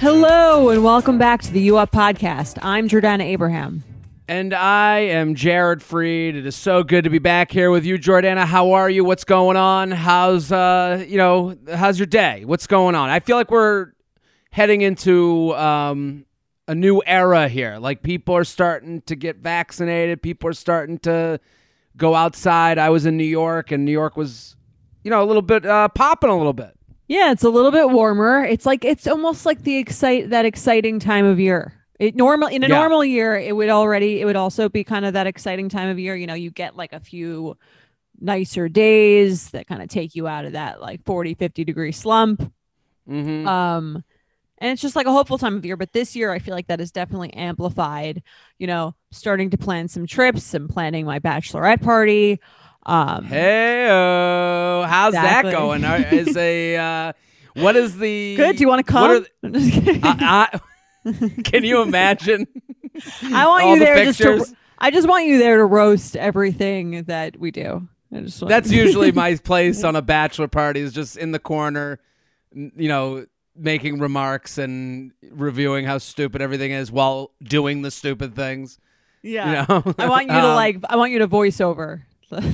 Hello and welcome back to the U Up podcast. I'm Jordana Abraham. And I am Jared Freed. It is so good to be back here with you, Jordana. How are you? What's going on? How's your day? What's going on? I feel like we're heading into a new era here. Like, people are starting to get vaccinated. People are starting to go outside. I was in New York, and New York was, a little bit popping a little bit. Yeah, it's a little bit warmer. It's almost like that exciting time of year. Normal year, it would also be kind of that exciting time of year. You know, you get like a few nicer days that kind of take you out of that like 40, 50 degree slump. Mm-hmm. And it's just like a hopeful time of year. But this year, I feel like that is definitely amplified. You know, starting to plan some trips and planning my bachelorette party. Hey-o, how's that going? What is the... Good, do you want to come? Can you imagine? I want you there I just want you there to roast everything that we do. That's usually my place on a bachelor party, is just in the corner, making remarks and reviewing how stupid everything is while doing the stupid things. Yeah. I want you to voice over.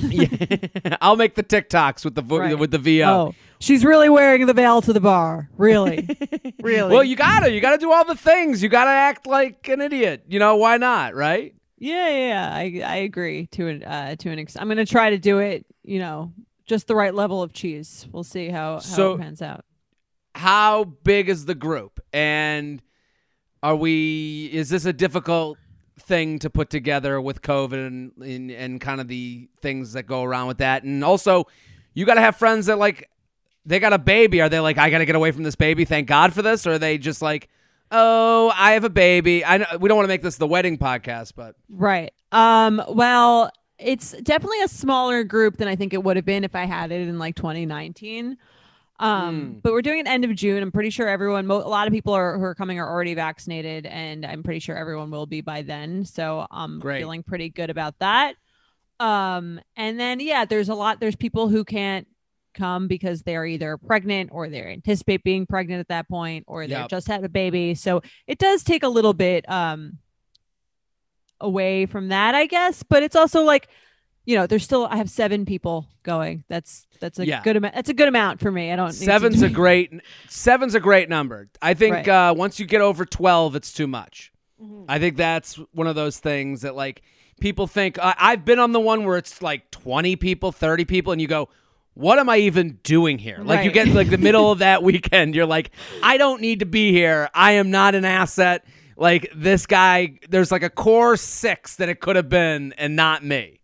Yeah. I'll make the TikToks with the with the VO. Oh, she's really wearing the veil to the bar. Really. Well, you gotta do all the things. You gotta act like an idiot. Why not? Right? Yeah. I agree to an extent. I'm gonna try to do it. Just the right level of cheese. We'll see how it pans out. How big is the group? And is this a difficult thing to put together with COVID and kind of the things that go around with that? And also, you got to have friends that, like, they got a baby. Are they like, I got to get away from this baby, thank God for this? Or are they just like, oh, I have a baby. We don't want to make this the wedding podcast, but. Right. Well, it's definitely a smaller group than I think it would have been if I had it in like 2019. But we're doing it end of June. I'm pretty sure a lot of people who are coming are already vaccinated, and I'm pretty sure everyone will be by then. So I'm feeling pretty good about that. And then, yeah, there's people who can't come because they're either pregnant or they anticipate being pregnant at that point, or they just had a baby. So it does take a little bit, away from that, I guess. But it's also like, there's still, I have 7 people going. That's a good amount. That's a good amount for me. I don't. Seven's a great number. I think once you get over 12, it's too much. Mm-hmm. I think that's one of those things that, like, people think. I've been on the one where it's like 20 people, 30 people, and you go, "What am I even doing here?" Right. Like, you get like the middle of that weekend, you're like, "I don't need to be here. I am not an asset." Like, this guy, there's like a core 6 that it could have been, and not me.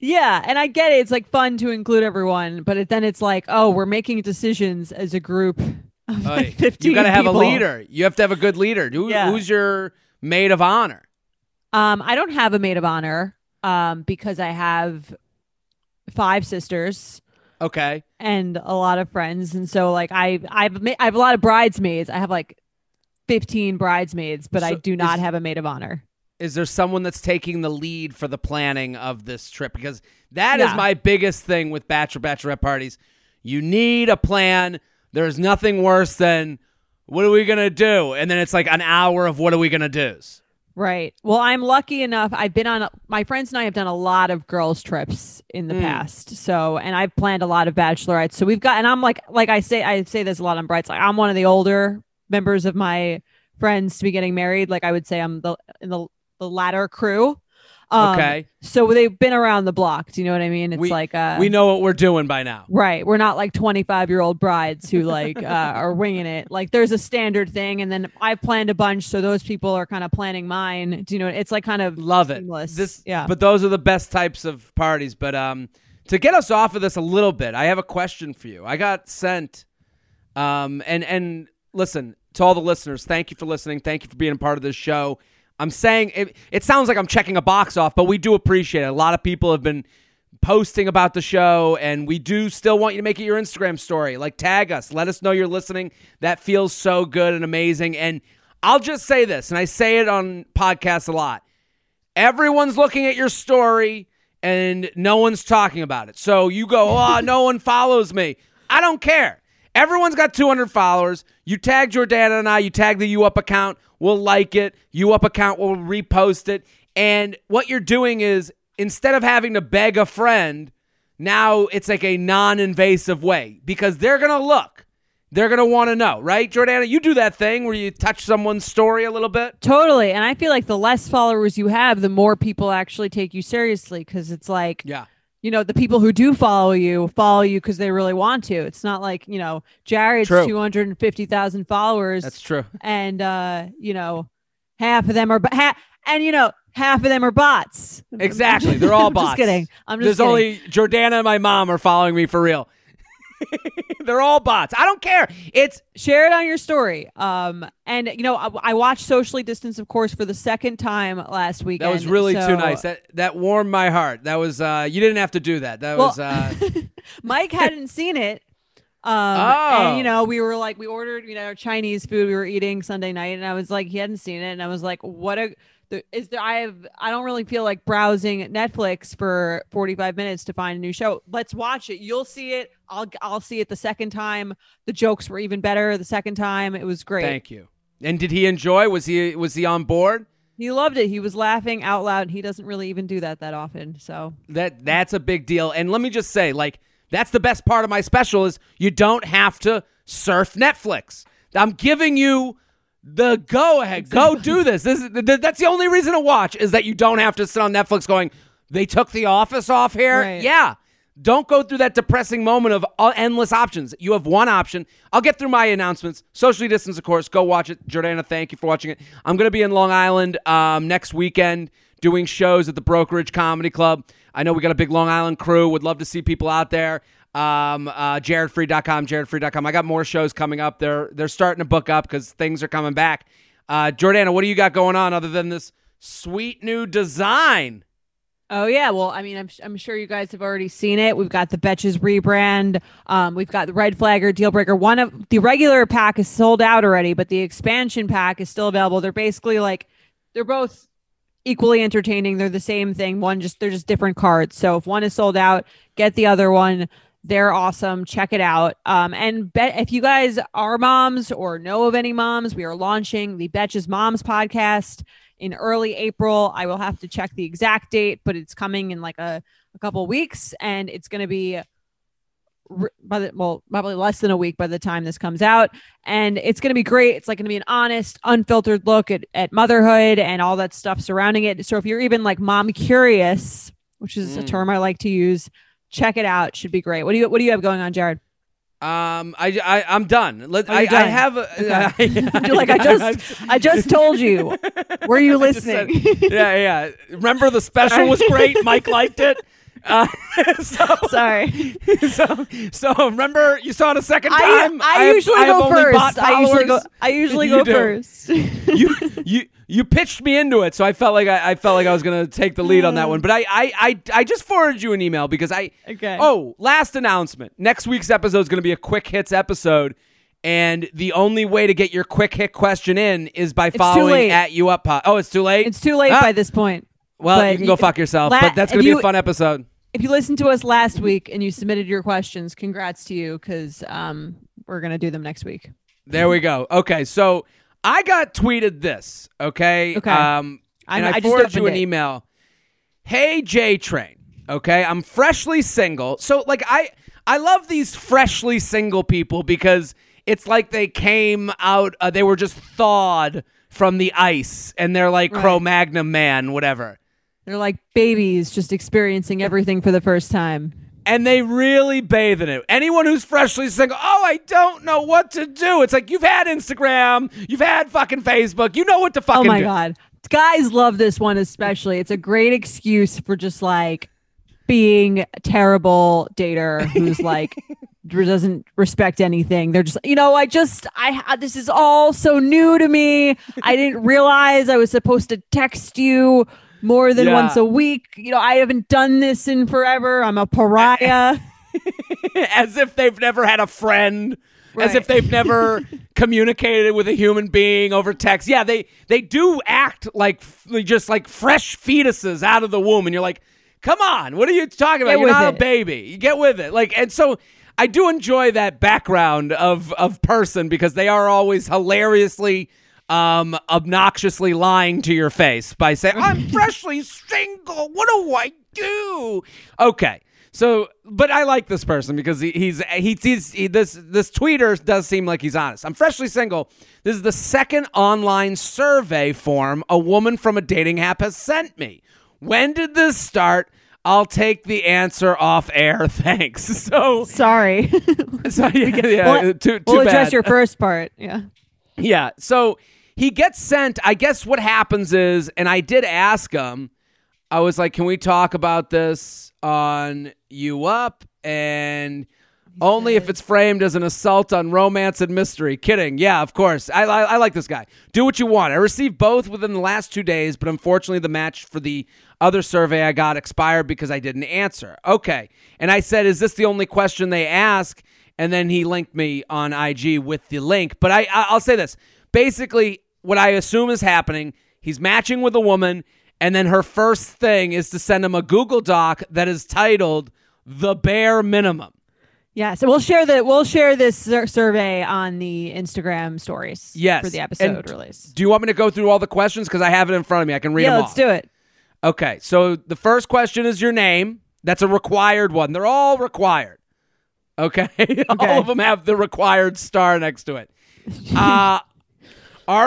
Yeah, and I get it. It's like fun to include everyone, but then it's like, oh, we're making decisions as a group of like 15 You got to have people. A leader. You have to have a good leader. Who's your maid of honor? I don't have a maid of honor because I have 5 sisters. Okay. And a lot of friends, and so like I have a lot of bridesmaids. I have like 15 bridesmaids, but I do not have a maid of honor. Is there someone that's taking the lead for the planning of this trip? Because that is my biggest thing with bachelorette parties. You need a plan. There's nothing worse than, what are we going to do? And then it's like an hour of, what are we going to do? Right. Well, I'm lucky enough. My friends and I have done a lot of girls trips in the past. So, and I've planned a lot of bachelorettes. So we've got, and I'm like I say this a lot on Brights. Like, I'm one of the older members of my friends to be getting married. Like I would say I'm the latter crew. Okay. So they've been around the block. Do you know what I mean? It's we know what we're doing by now. Right. We're not like 25-year-old brides who like are winging it. Like there's a standard thing. And then I've planned a bunch. So those people are kind of planning mine. Do you know? It's like kind of love seamless. It. This, yeah. But those are the best types of parties. But to get us off of this a little bit, I have a question for you. I got sent and listen to all the listeners. Thank you for listening. Thank you for being a part of this show. I'm saying it sounds like I'm checking a box off, but we do appreciate it. A lot of people have been posting about the show, and we do still want you to make it your Instagram story. Like, tag us. Let us know you're listening. That feels so good and amazing. And I'll just say this, and I say it on podcasts a lot. Everyone's looking at your story, and no one's talking about it. So you go, oh, no one follows me. I don't care. Everyone's got 200 followers. You tag Jordana and I. You tag the U Up account. We'll like it. U Up account will repost it. And what you're doing is instead of having to beg a friend, now it's like a non-invasive way because they're going to look. They're going to want to know, right? Jordana, you do that thing where you touch someone's story a little bit. Totally. And I feel like the less followers you have, the more people actually take you seriously because it's like, yeah. You know, the people who do follow you because they really want to. It's not like, you know, Jared's 250,000 followers. That's true. And, you know, half of them are, and, you know, half of them are bots. Exactly. They're all bots. I'm just kidding. There's only Jordana and my mom are following me for real. They're all bots. I don't care. Share it on your story. And, you know, I watched Socially Distanced, of course, for the second time last weekend. That was really too nice. That warmed my heart. That was you didn't have to do that. That was Mike hadn't seen it. And, you know, we were like we ordered, you know, Chinese food. We were eating Sunday night, and I was like, he hadn't seen it, and I was like, I don't really feel like browsing Netflix for 45 minutes to find a new show. Let's watch it. You'll see it. I'll see it the second time. The jokes were even better the second time. It was great. Thank you. And did he enjoy? Was he on board? He loved it. He was laughing out loud. He doesn't really even do that often. So that's a big deal. And let me just say, like, that's the best part of my special is you don't have to surf Netflix. I'm giving you the go ahead, exactly. Go do this. That's the only reason to watch is that you don't have to sit on Netflix going, they took The Office off here. Right. Yeah. Don't go through that depressing moment of endless options. You have one option. I'll get through my announcements. Socially Distanced, of course. Go watch it. Jordana, thank you for watching it. I'm going to be in Long Island next weekend doing shows at the Brokerage Comedy Club. I know we got a big Long Island crew. Would love to see people out there. JaredFree.com, JaredFree.com. I got more shows coming up. They're starting to book up because things are coming back. Jordana, what do you got going on other than this sweet new design? Oh yeah, well, I mean, I'm sure you guys have already seen it. We've got the Betches rebrand. We've got the Red Flag or Deal Breaker. One of the regular pack is sold out already, but the expansion pack is still available. They're basically like they're both equally entertaining. They're the same thing. They're just different cards. So if one is sold out, get the other one. They're awesome. Check it out. And if you guys are moms or know of any moms, we are launching the Betches Moms podcast in early April. I will have to check the exact date, but it's coming in like a couple weeks. And it's going to be probably less than a week by the time this comes out. And it's going to be great. It's like going to be an honest, unfiltered look at motherhood and all that stuff surrounding it. So if you're even like mom curious, which is a term I like to use, check it out. Should be great. What do you have going on, Jared? I'm done. I have. I just told you. Were you listening? Yeah. Remember the special was great. Mike liked it. Sorry. So remember you saw it a second time. I usually go first. You pitched me into it, so I felt like I was gonna take the lead on that one. But I just forwarded you an email because last announcement. Next week's episode is gonna be a quick hits episode, and the only way to get your quick hit question in is by following at U Up Pod. Oh, it's too late. It's too late by this point. Well, but you can go fuck yourself. But that's gonna be a fun episode. If you listened to us last week and you submitted your questions, congrats to you because we're gonna do them next week. There we go. Okay, so I got tweeted this, okay? Okay. And I forwarded you an email. Hey, J Train, okay? I'm freshly single. So, like, I love these freshly single people because it's like they came out, they were just thawed from the ice, and they're like Cro-Magnon man, whatever. They're like babies just experiencing everything for the first time. And they really bathe in it. Anyone who's freshly single, oh, I don't know what to do. It's like, you've had Instagram, you've had fucking Facebook, you know what to fucking do. Oh my God. Guys love this one especially. It's a great excuse for just like being a terrible dater who's like doesn't respect anything. They're just, you know, I this is all so new to me. I didn't realize I was supposed to text you more than once a week. You know, I haven't done this in forever. I'm a pariah. As if they've never had a friend. Right. As if they've never communicated with a human being over text. Yeah, they do act like just like fresh fetuses out of the womb. And you're like, come on, what are you talking about? You're not a baby. You get with it. Like, and so I do enjoy that background of person, because they are always hilariously obnoxiously lying to your face by saying, I'm freshly single, what do I do? Okay, so, but I like this person because this tweeter does seem like he's honest. I'm freshly single. This is the second online survey form a woman from a dating app has sent me. When did this start? I'll take the answer off air, thanks. So sorry. So, we'll address your first part. Yeah, so he gets sent, I guess what happens is, and I did ask him, I was like, can we talk about this on U Up? And only if it's framed as an assault on romance and mystery. Kidding. Yeah, of course. I like this guy. Do what you want. I received both within the last 2 days, but unfortunately the match for the other survey I got expired because I didn't answer. Okay. And I said, is this the only question they ask? And then he linked me on IG with the link. But I'll say this. Basically, what I assume is happening, he's matching with a woman, and then her first thing is to send him a Google Doc that is titled The Bare Minimum. Yeah, so we'll share this survey on the Instagram stories for the episode release. Do you want me to go through all the questions? Because I have it in front of me. I can read them all. Yeah, let's do it. Okay, so the first question is your name. That's a required one. They're all required. Okay. All of them have the required star next to it. Are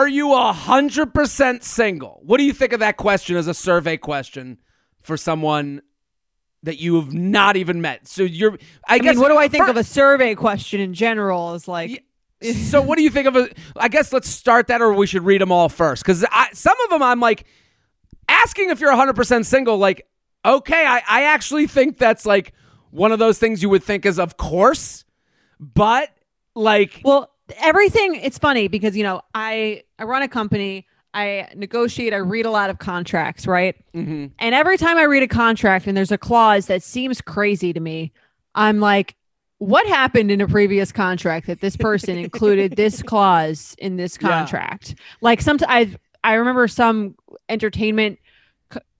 you 100% single? What do you think of that question as a survey question for someone that you have not even met? So you're, I guess, what do I think of a survey question in general? Is like, so what do you think of a? I guess let's start that, or we should read them all first, because some of them I'm like asking if you're 100% single. Like, okay, I actually think that's like one of those things you would think is, of course, but like... Well, everything... It's funny because, you know, I run a company, I negotiate, I read a lot of contracts, right? Mm-hmm. And every time I read a contract and there's a clause that seems crazy to me, I'm like, what happened in a previous contract that this person included this clause in this contract? Yeah. Like, I remember some entertainment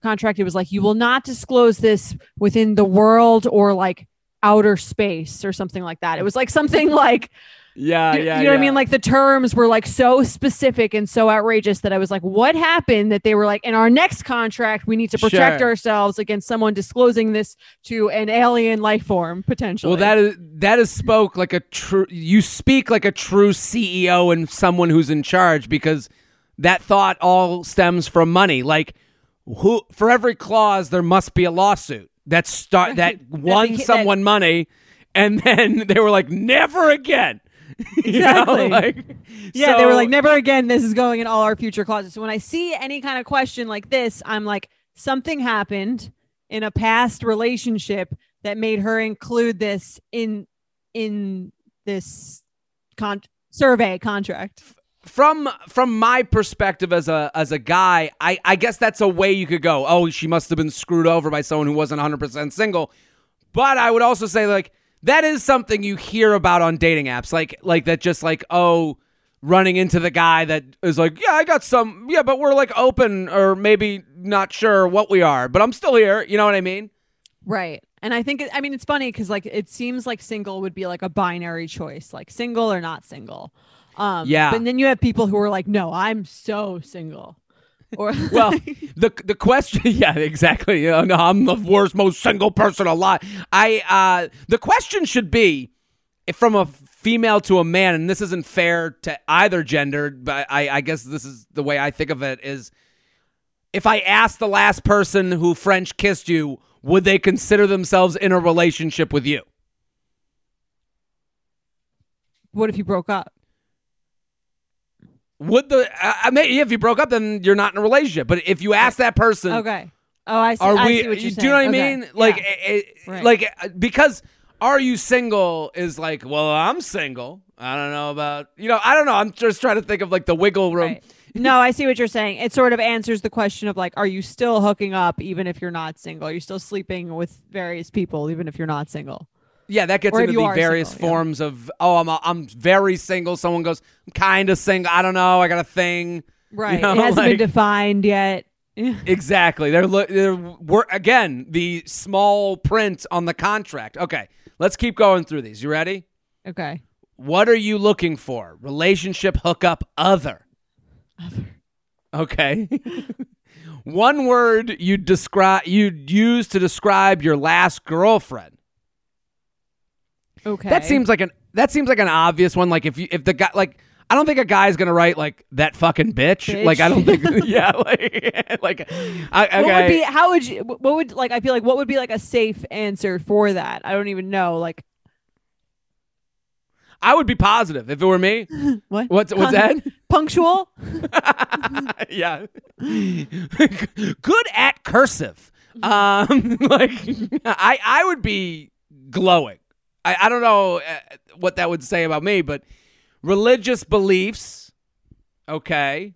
contract, it was like, you will not disclose this within the world or like outer space or something like that. It was like something like, you know what I mean? Like the terms were like so specific and so outrageous that I was like, what happened that they were like, in our next contract, we need to protect ourselves against someone disclosing this to an alien life form potentially. Well, that is spoke like a true, you speak like a true CEO and someone who's in charge, because that thought all stems from money. Like, who, for every clause there must be a lawsuit that won someone money, and then they were like, never again. Exactly. You know, like, they were like, never again, this is going in all our future clauses. So when I see any kind of question like this, I'm like, something happened in a past relationship that made her include this in this survey contract. From my perspective as a guy, I guess that's a way you could go, oh, she must have been screwed over by someone who wasn't 100% single. But I would also say, like, that is something you hear about on dating apps. Like that just like, oh, running into the guy that is like, yeah, I got some, yeah, but we're like open or maybe not sure what we are, but I'm still here. You know what I mean? Right. And I think, I mean, it's funny because like it seems like single would be like a binary choice, like single or not single. But then you have people who are like, no, I'm so single. Or well, the question, yeah, exactly. No, I'm the worst, most single person alive. The question should be, from a female to a man, and this isn't fair to either gender, but I guess this is the way I think of it, is if I asked the last person who French kissed you, would they consider themselves in a relationship with you? What if you broke up? I mean, if you broke up, then you're not in a relationship. But if you ask that person, okay, oh, I see. I see what you're saying. Do you know what I mean? Like, yeah. Because are you single is like, well, I'm single. I don't know about, I don't know. I'm just trying to think of like the wiggle room. Right. No, I see what you're saying. It sort of answers the question of like, are you still hooking up even if you're not single? Are you still sleeping with various people even if you're not single? Yeah, that gets into the various forms of, I'm very single. Someone goes, I'm kind of single. I don't know. I got a thing. Right. You know, it hasn't been defined yet. Exactly. Again, the small print on the contract. Okay, let's keep going through these. You ready? Okay. What are you looking for? Relationship, hookup, other. Other. Okay. One word you'd use to describe your last girlfriend. Okay. That seems like an obvious one. Like if the guy, like, I don't think a guy's gonna write like that fucking bitch. Like I don't think okay. What would be like a safe answer for that? I don't even know. Like I would be positive if it were me. What's that? Punctual? Yeah. Good at cursive. I would be glowing. I don't know what that would say about me, but religious beliefs, okay,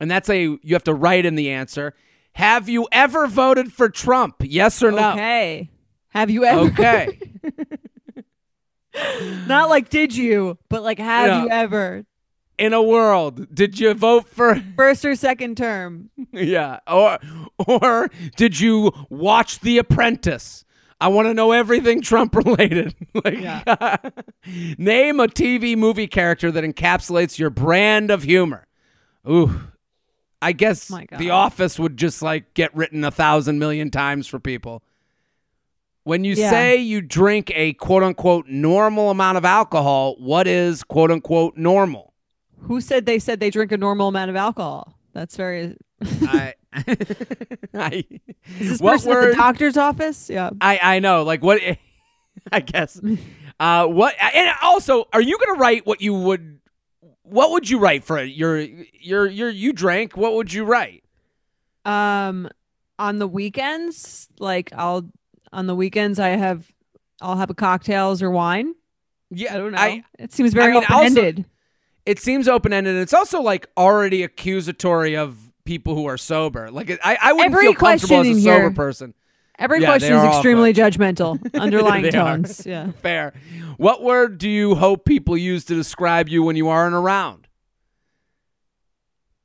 and you have to write in the answer. Have you ever voted for Trump? Yes or no? Okay. Have you ever? Okay. Not like did you, but like have you ever? In a world, did you vote for first or second term? Yeah, or did you watch The Apprentice? I want to know everything Trump related. Name a TV movie character that encapsulates your brand of humor. Ooh, I guess The Office would just like get written 1,000 million times for people. When you say you drink a quote unquote normal amount of alcohol, what is quote unquote normal? Who said they drink a normal amount of alcohol? That's very. Is this person at the doctor's office? Yeah, I know. Like what? I guess. What? And also, are you gonna write what you would? What would you write for your you drank? What would you write? On the weekends, I'll have a cocktails or wine. Yeah, I don't know. It seems very open-ended. It seems open-ended. It's also like already accusatory of people who are sober. Like I wouldn't feel comfortable as a sober person. Every question is extremely judgmental. Underlying tones. Yeah. Fair. What word do you hope people use to describe you when you aren't around?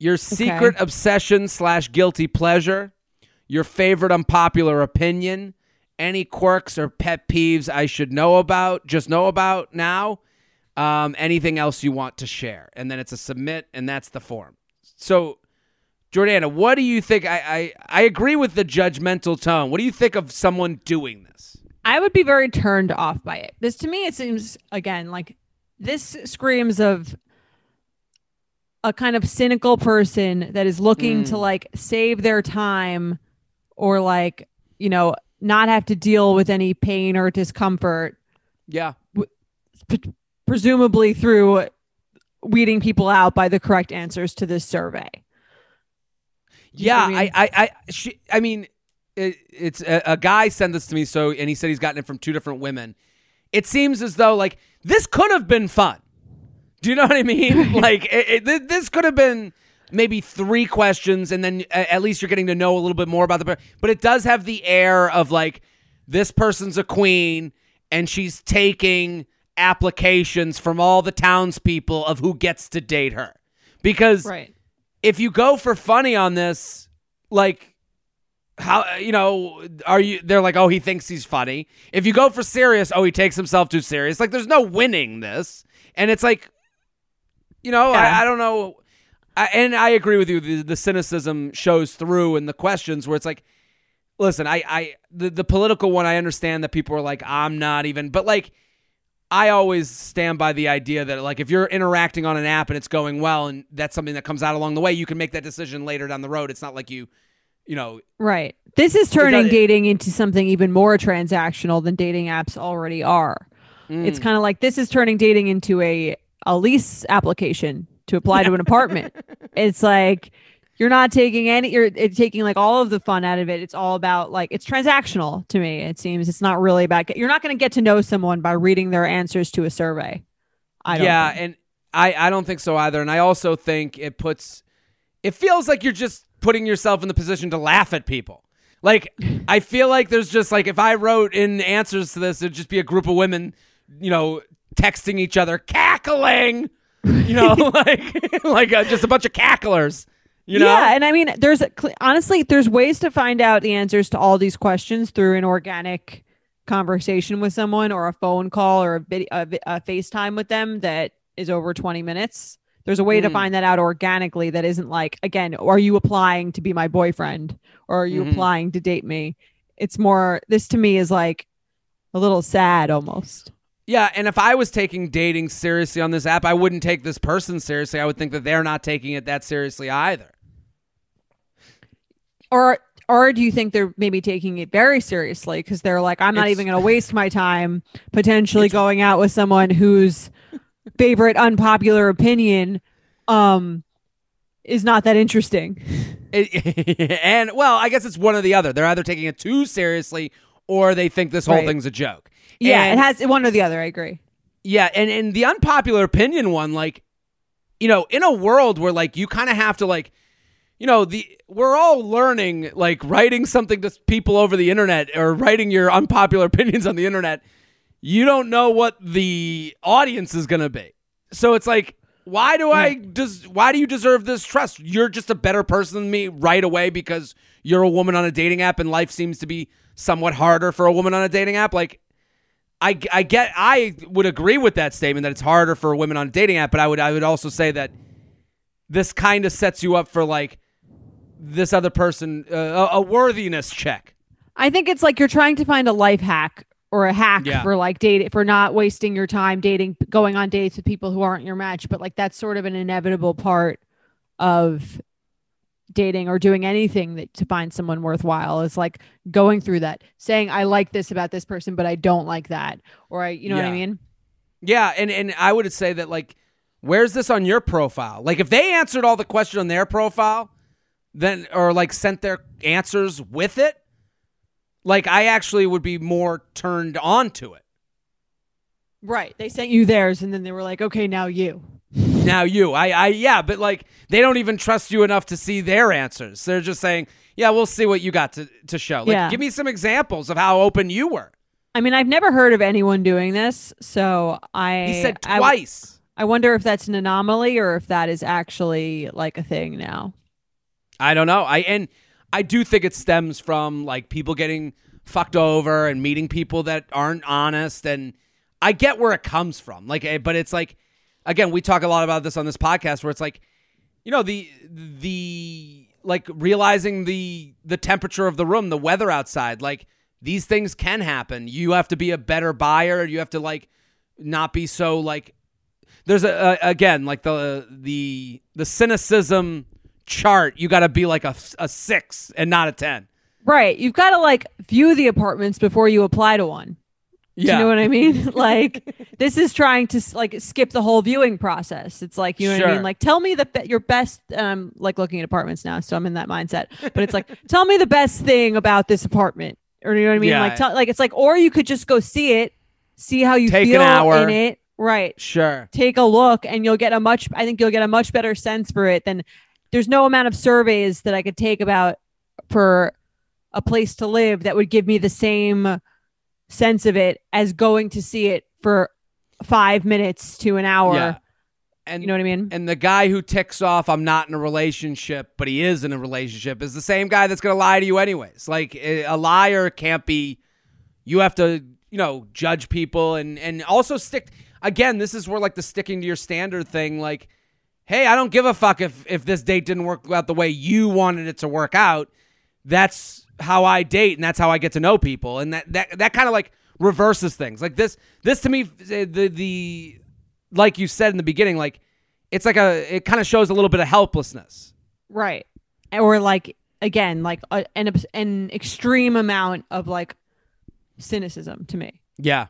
Your secret obsession / guilty pleasure. Your favorite unpopular opinion. Any quirks or pet peeves I should know about, just know about now. Anything else you want to share. And then it's a submit, and that's the form. So Jordana, what do you think? I agree with the judgmental tone. What do you think of someone doing this? I would be very turned off by it. This to me, it seems, again, like this screams of a kind of cynical person that is looking to like save their time or like, not have to deal with any pain or discomfort. Yeah. Presumably through weeding people out by the correct answers to this survey. Yeah, it's a guy sent this to me, and he said he's gotten it from two different women. It seems as though, like, this could have been fun. Do you know what I mean? Like, this could have been maybe 3 questions, and then at least you're getting to know a little bit more about the person. But it does have the air of, like, this person's a queen, and she's taking applications from all the townspeople of who gets to date her. Because... Right. If you go for funny on this, like, how, they're like, oh, he thinks he's funny. If you go for serious, oh, he takes himself too serious. Like, there's no winning this. And it's like, I don't know. And I agree with you. The cynicism shows through in the questions where it's like, listen, the political one, I understand that people are like, I'm not even, but like, I always stand by the idea that, like, if you're interacting on an app and it's going well and that's something that comes out along the way, you can make that decision later down the road. It's not like you know. Right. This is turning dating into something even more transactional than dating apps already are. Mm. It's kind of like this is turning dating into a lease application to apply to an apartment. It's like you're not taking you're taking like all of the fun out of it. It's all about like, it's transactional to me. It seems it's not really about, you're not going to get to know someone by reading their answers to a survey. I don't think. And I don't think so either. And I also think it feels like you're just putting yourself in the position to laugh at people. Like, I feel like there's just like, if I wrote in answers to this, it'd just be a group of women, you know, texting each other, cackling, you know, like just a bunch of cacklers. You know? Yeah, and I mean, honestly, there's ways to find out the answers to all these questions through an organic conversation with someone, or a phone call, or a FaceTime with them that is over 20 minutes. There's a way to find that out organically that isn't like, again, are you applying to be my boyfriend, or are you applying to date me? It's more, this to me is like a little sad almost. Yeah, and if I was taking dating seriously on this app, I wouldn't take this person seriously. I would think that they're not taking it that seriously either. Or do you think they're maybe taking it very seriously because they're like, I'm not even going to waste my time potentially going out with someone whose favorite unpopular opinion is not that interesting. And, well, I guess it's one or the other. They're either taking it too seriously or they think this whole thing's a joke. Yeah, and, it has one or the other. I agree. Yeah, and the unpopular opinion one, like, you know, in a world where, like, you kind of have to, like, you know, we're all learning, like, writing something to people over the internet or writing your unpopular opinions on the internet, you don't know what the audience is going to be. So it's like, why do you deserve this trust? You're just a better person than me right away because you're a woman on a dating app and life seems to be somewhat harder for a woman on a dating app. Like, I would agree with that statement that it's harder for women on a dating app, but I would also say that this kind of sets you up for like this other person, a worthiness check. I think it's like you're trying to find a life hack or a hack for like dating, for not wasting your time dating, going on dates with people who aren't your match. But like that's sort of an inevitable part of dating or doing anything to find someone worthwhile is like going through that, saying I like this about this person but I don't like that, or I, you know what I mean? Yeah, and I would say that like, where's this on your profile? Like if they answered all the questions on their profile, then, or like sent their answers with it, like I actually would be more turned on to it. Right, they sent you theirs and then they were like, okay, now you. Now you, but like they don't even trust you enough to see their answers. They're just saying, yeah, we'll see what you got to show. Like, give me some examples of how open you were. I mean, I've never heard of anyone doing this, so he said twice. I wonder if that's an anomaly or if that is actually like a thing now. I don't know. I do think it stems from like people getting fucked over and meeting people that aren't honest, and I get where it comes from. Like, but it's like, again, we talk a lot about this on this podcast where it's like, you know, the like realizing the temperature of the room, the weather outside, like these things can happen. You have to be a better buyer. You have to like not be so like, there's again, like the cynicism chart. You got to be like a 6 and not a 10. Right. You've got to like view the apartments before you apply to one. Yeah. Do you know what I mean? Like, this is trying to like skip the whole viewing process. It's like, you know what I mean? Like, tell me your best, like looking at apartments now, so I'm in that mindset, but it's like, tell me the best thing about this apartment, or you know what I mean? Yeah. Like, it's like, or you could just go see it, see how you feel in it. Right. Sure. Take a look and I think you'll get a much better sense for it than, there's no amount of surveys that I could take about for a place to live that would give me the same sense of it as going to see it for 5 minutes to an hour. Yeah. And you know what I mean? And the guy who ticks off, I'm not in a relationship, but he is in a relationship, is the same guy that's going to lie to you anyways. Like a liar can't be, you have to, you know, judge people and also stick. Again, this is where like the sticking to your standard thing, like, hey, I don't give a fuck if this date didn't work out the way you wanted it to work out. That's how I date, and that's how I get to know people. And that kind of like reverses things. Like this to me, the like you said in the beginning, like it's like it kind of shows a little bit of helplessness, right? Or like again, like an extreme amount of like cynicism to me. Yeah.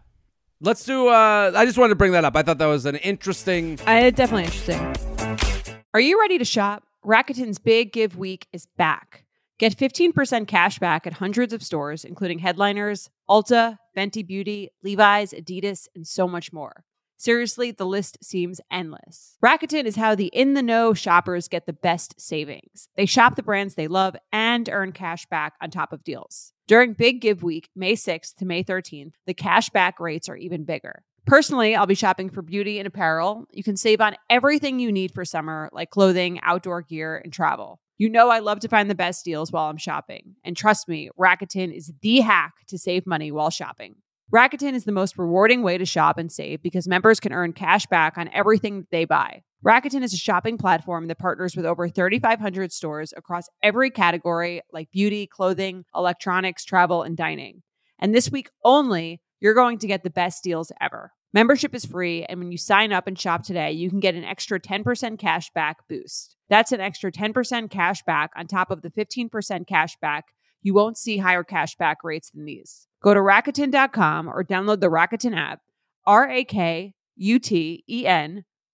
Let's do, I just wanted to bring that up. I thought that was an interesting... definitely interesting. Are you ready to shop? Rakuten's Big Give Week is back. Get 15% cash back at hundreds of stores, including Headliners, Ulta, Fenty Beauty, Levi's, Adidas, and so much more. Seriously, the list seems endless. Rakuten is how the in-the-know shoppers get the best savings. They shop the brands they love and earn cash back on top of deals. During Big Give Week, May 6th to May 13th, the cashback rates are even bigger. Personally, I'll be shopping for beauty and apparel. You can save on everything you need for summer, like clothing, outdoor gear, and travel. You know I love to find the best deals while I'm shopping. And trust me, Rakuten is the hack to save money while shopping. Rakuten is the most rewarding way to shop and save because members can earn cash back on everything they buy. Rakuten is a shopping platform that partners with over 3,500 stores across every category like beauty, clothing, electronics, travel, and dining. And this week only, you're going to get the best deals ever. Membership is free, and when you sign up and shop today, you can get an extra 10% cash back boost. That's an extra 10% cash back on top of the 15% cash back. You won't see higher cash back rates than these. Go to Rakuten.com or download the Rakuten app, Rakuten.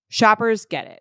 Shoppers get it.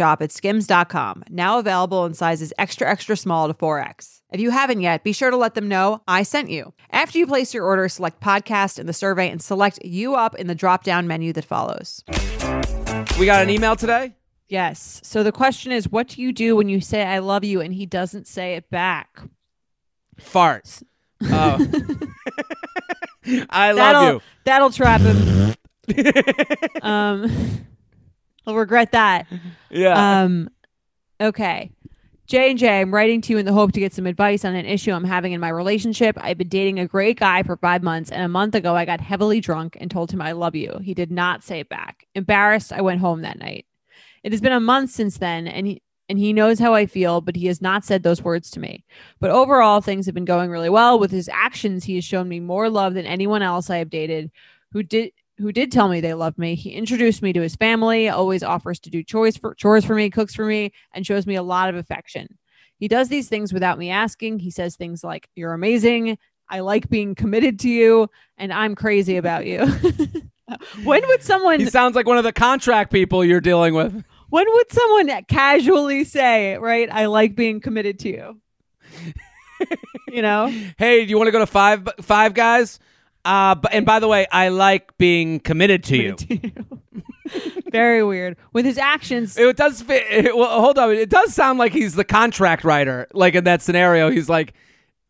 at skims.com, now available in sizes extra, extra small to 4X. If you haven't yet, be sure to let them know I sent you. After you place your order, select podcast in the survey and select U Up in the drop-down menu that follows. We got an email today? Yes. So the question is, what do you do when you say I love you and he doesn't say it back? Farts. Oh. I love you. That'll trap him. I'll regret that. Yeah. Okay. J&J, I'm writing to you in the hope to get some advice on an issue I'm having in my relationship. I've been dating a great guy for 5 months, and a month ago, I got heavily drunk and told him I love you. He did not say it back. Embarrassed, I went home that night. It has been a month since then, and he knows how I feel, but he has not said those words to me. But overall, things have been going really well. With his actions, he has shown me more love than anyone else I have dated who did tell me they loved me. He introduced me to his family, always offers to do chores for me, cooks for me, and shows me a lot of affection. He does these things without me asking. He says things like, "You're amazing. I like being committed to you. And I'm crazy about you." When would someone... He sounds like one of the contract people you're dealing with. When would someone casually say, right, "I like being committed to you"? You know? Hey, do you want to go to Five Guys? And by the way, I like being committed to you. Very weird. With his actions, it does fit. Hold on, it does sound like he's the contract writer. Like in that scenario, he's like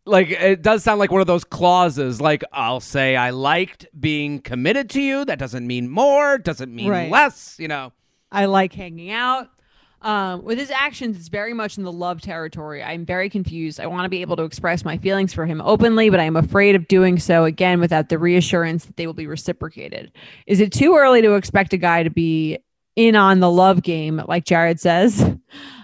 it does sound like one of those clauses. Like, I'll say I liked being committed to you. That doesn't mean more. Doesn't mean less. You know, I like hanging out. With his actions, it's very much in the love territory. I'm very confused. I want to be able to express my feelings for him openly, but I'm afraid of doing so again without the reassurance that they will be reciprocated. Is it too early to expect a guy to be in on the love game, like Jared says?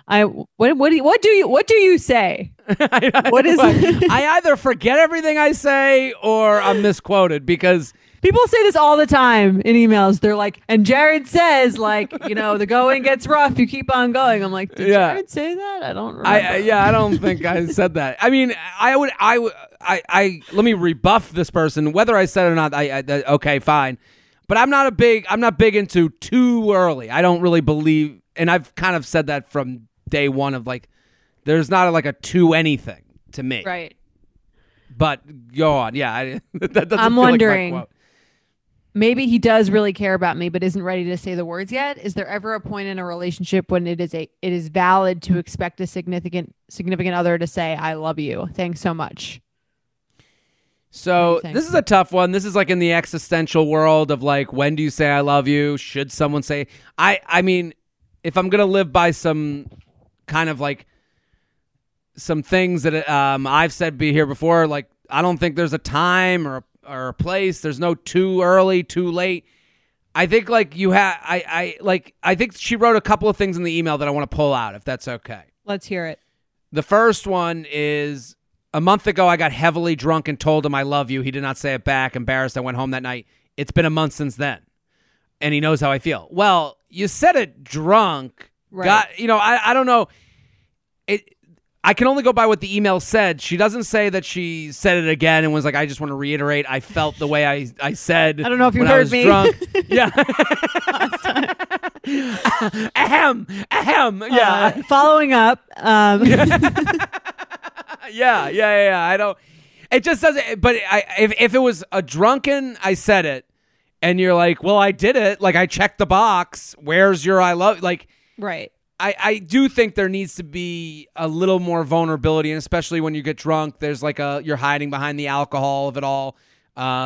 What do you say? I either forget everything I say or I'm misquoted because People say this all the time in emails. They're like, and Jared says, like, you know, the going gets rough. You keep on going. I'm like, did Jared say that? I don't remember. I don't think I said that. I mean, I let me rebuff this person. Whether I said it or not, okay, fine. But I'm not big into too early. I don't really believe, and I've kind of said that from day one of like, there's not like a too anything to me. Right. But go on. Yeah. That doesn't I'm feel wondering. Like my quote. Maybe he does really care about me, but isn't ready to say the words yet. Is there ever a point in a relationship when it is valid to expect a significant other to say, I love you. Thanks so much. So this is a tough one. This is like in the existential world of like, when do you say I love you? Should someone say, I mean, if I'm going to live by some kind of like some things that I've said be here before, like, I don't think there's a time or a place. There's no too early, too late. I think like you have, I think she wrote a couple of things in the email that I want to pull out, if that's okay. Let's hear it. The first one is, a month ago, I got heavily drunk and told him I love you. He did not say it back. Embarrassed, I went home that night. It's been a month since then, and he knows how I feel. Well, you said it drunk. Right. Got, you know, I don't know. I can only go by what the email said. She doesn't say that she said it again and was like, I just want to reiterate, I felt the way I said. I don't know if you heard me. Drunk. Yeah. Ahem. Yeah. Following up. Yeah. I don't. It just doesn't. But if it was a drunken, I said it, and you're like, well, I did it. Like I checked the box. Where's your I love? Like right. I do think there needs to be a little more vulnerability, and especially when you get drunk, there's like you're hiding behind the alcohol of it all.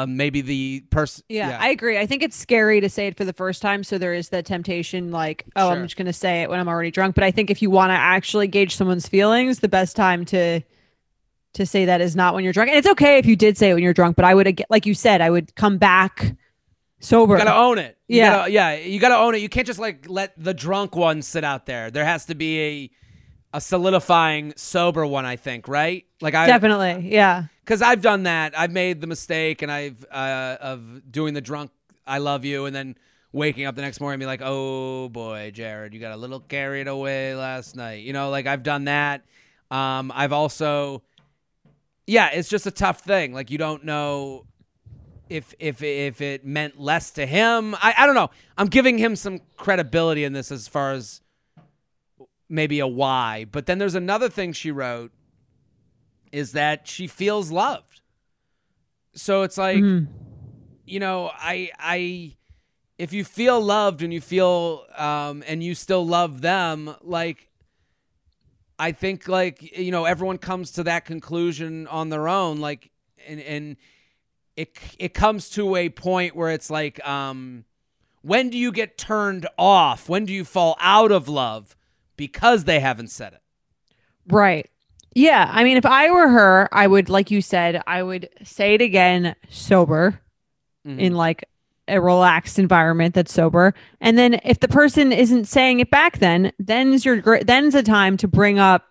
Maybe the person. Yeah, I agree. I think it's scary to say it for the first time. So there is that temptation like, oh, sure. I'm just going to say it when I'm already drunk. But I think if you want to actually gauge someone's feelings, the best time to say that is not when you're drunk. And it's okay if you did say it when you're drunk, but I would, like you said, I would come back sober. You gotta own it. Yeah. You gotta own it. You can't just like let the drunk one sit out there. There has to be a solidifying sober one, I think, right? Like definitely. Yeah. Cause I've done that. I've made the mistake and I've, of doing the drunk, I love you. And then waking up the next morning and be like, oh boy, Jared, you got a little carried away last night. You know, like I've done that. I've also, it's just a tough thing. Like you don't know if it meant less to him. I don't know. I'm giving him some credibility in this as far as maybe a why. But then there's another thing she wrote is that she feels loved. So it's like, you know, I if you feel loved and you feel and you still love them, like, I think like, you know, everyone comes to that conclusion on their own. Like, and it comes to a point where it's like, when do you get turned off? When do you fall out of love because they haven't said it? Right. Yeah. I mean, if I were her, I would, like you said, I would say it again, sober in like a relaxed environment that's sober. And then if the person isn't saying it back, then's a time to bring up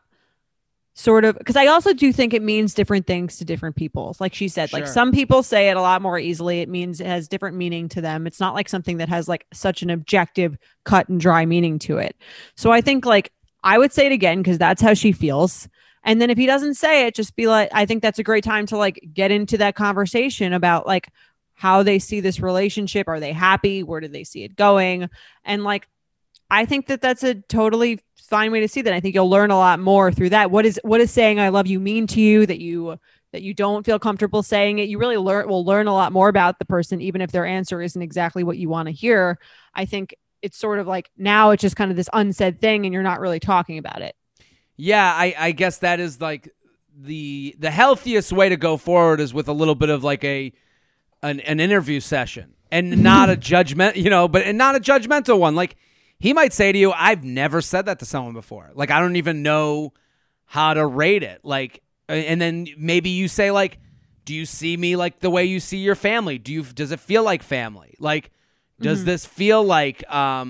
sort of, because I also do think it means different things to different people. Like she said, sure. Like some people say it a lot more easily. It means it has different meaning to them. It's not like something that has like such an objective cut and dry meaning to it. So I think like I would say it again, because that's how she feels. And then if he doesn't say it, just be like, I think that's a great time to like get into that conversation about like, how they see this relationship. Are they happy? Where do they see it going? And like, I think that that's a totally fine way to see that. I think you'll learn a lot more through that. What is saying I love you mean to you, that you don't feel comfortable saying it? You really will learn a lot more about the person, even if their answer isn't exactly what you want to hear. I think it's sort of like now it's just kind of this unsaid thing and you're not really talking about it. Yeah, I guess that is like the healthiest way to go forward is with a little bit of like an interview session and not a judgment, you know, but and not a judgmental one. Like he might say to you, I've never said that to someone before. Like, I don't even know how to rate it. Like, and then maybe you say like, do you see me like the way you see your family? Does it feel like family? Like, does this feel like, a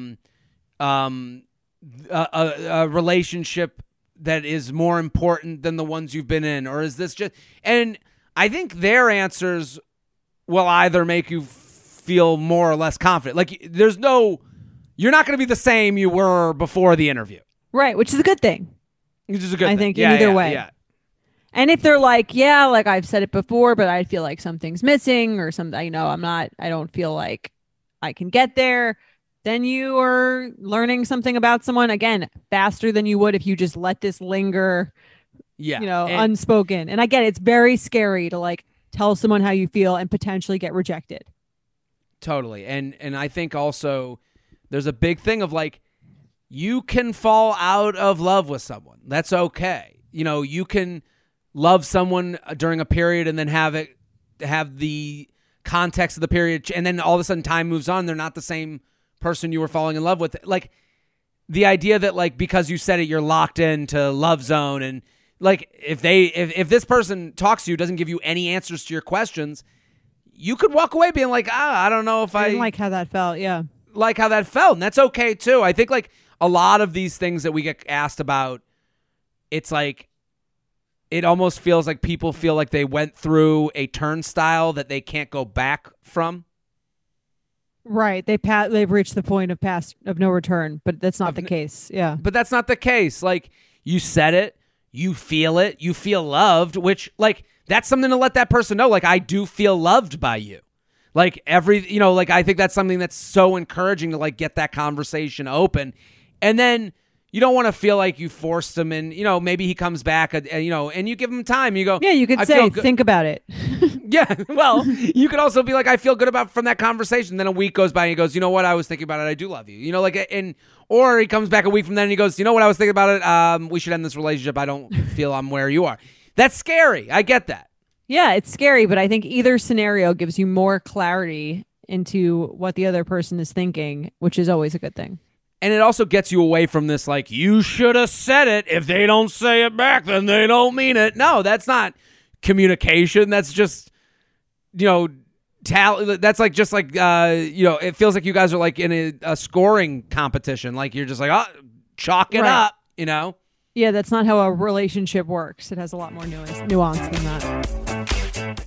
relationship that is more important than the ones you've been in? Or is this just, and I think their answers will either make you feel more or less confident. Like, there's no, you're not going to be the same you were before the interview. Right, which is a good thing. Which is a good thing. I think either way. Yeah. And if they're like, yeah, like I've said it before, but I feel like something's missing or something, you know, I don't feel like I can get there. Then you are learning something about someone, again, faster than you would if you just let this linger, yeah, you know, and unspoken. And again, it's very scary to like tell someone how you feel and potentially get rejected. Totally. And I think also there's a big thing of like, you can fall out of love with someone. That's okay. You know, you can love someone during a period and then have the context of the period, and then all of a sudden time moves on, they're not the same person you were falling in love with. Like, the idea that like because you said it, you're locked into love zone, and like if this person talks to you, doesn't give you any answers to your questions, you could walk away being like, I don't know if I didn't like how that felt. Yeah, like how that felt, and that's okay too. I think like a lot of these things that we get asked about, it's like it almost feels like people feel like they went through a turnstile that they can't go back from. Right. They've reached the point of no return, but that's not the case. Yeah. But that's not the case. Like, you said it, you feel it, you feel loved, which like that's something to let that person know. Like, I do feel loved by you. Like every, you know, like I think that's something that's so encouraging to like get that conversation open. And then you don't want to feel like you forced him, and you know, maybe he comes back, you know, and you give him time. You go, yeah, you could say, think about it. Yeah, well, you could also be like, I feel good about from that conversation. Then a week goes by, and he goes, you know what, I was thinking about it. I do love you. You know, like, and or he comes back a week from then, and he goes, you know what, I was thinking about it. We should end this relationship. I don't feel I'm where you are. That's scary. I get that. Yeah, it's scary, but I think either scenario gives you more clarity into what the other person is thinking, which is always a good thing. And it also gets you away from this, like, you should have said it. If they don't say it back, then they don't mean it. No, that's not communication. That's just, you know, that's like just like, you know, it feels like you guys are like in a scoring competition. Like, you're just like, oh, chalk it up, you know? Yeah, that's not how a relationship works. It has a lot more nuance than that.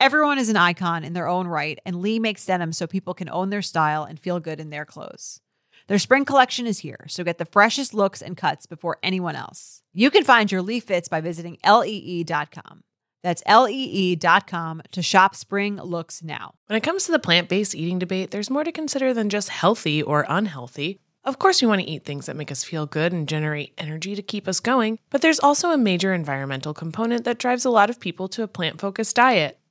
Everyone is an icon in their own right, and Lee makes denim so people can own their style and feel good in their clothes. Their spring collection is here, so get the freshest looks and cuts before anyone else. You can find your Lee fits by visiting lee.com. That's LEE.com to shop spring looks now. When it comes to the plant-based eating debate, there's more to consider than just healthy or unhealthy. Of course, we want to eat things that make us feel good and generate energy to keep us going, but there's also a major environmental component that drives a lot of people to a plant-focused diet.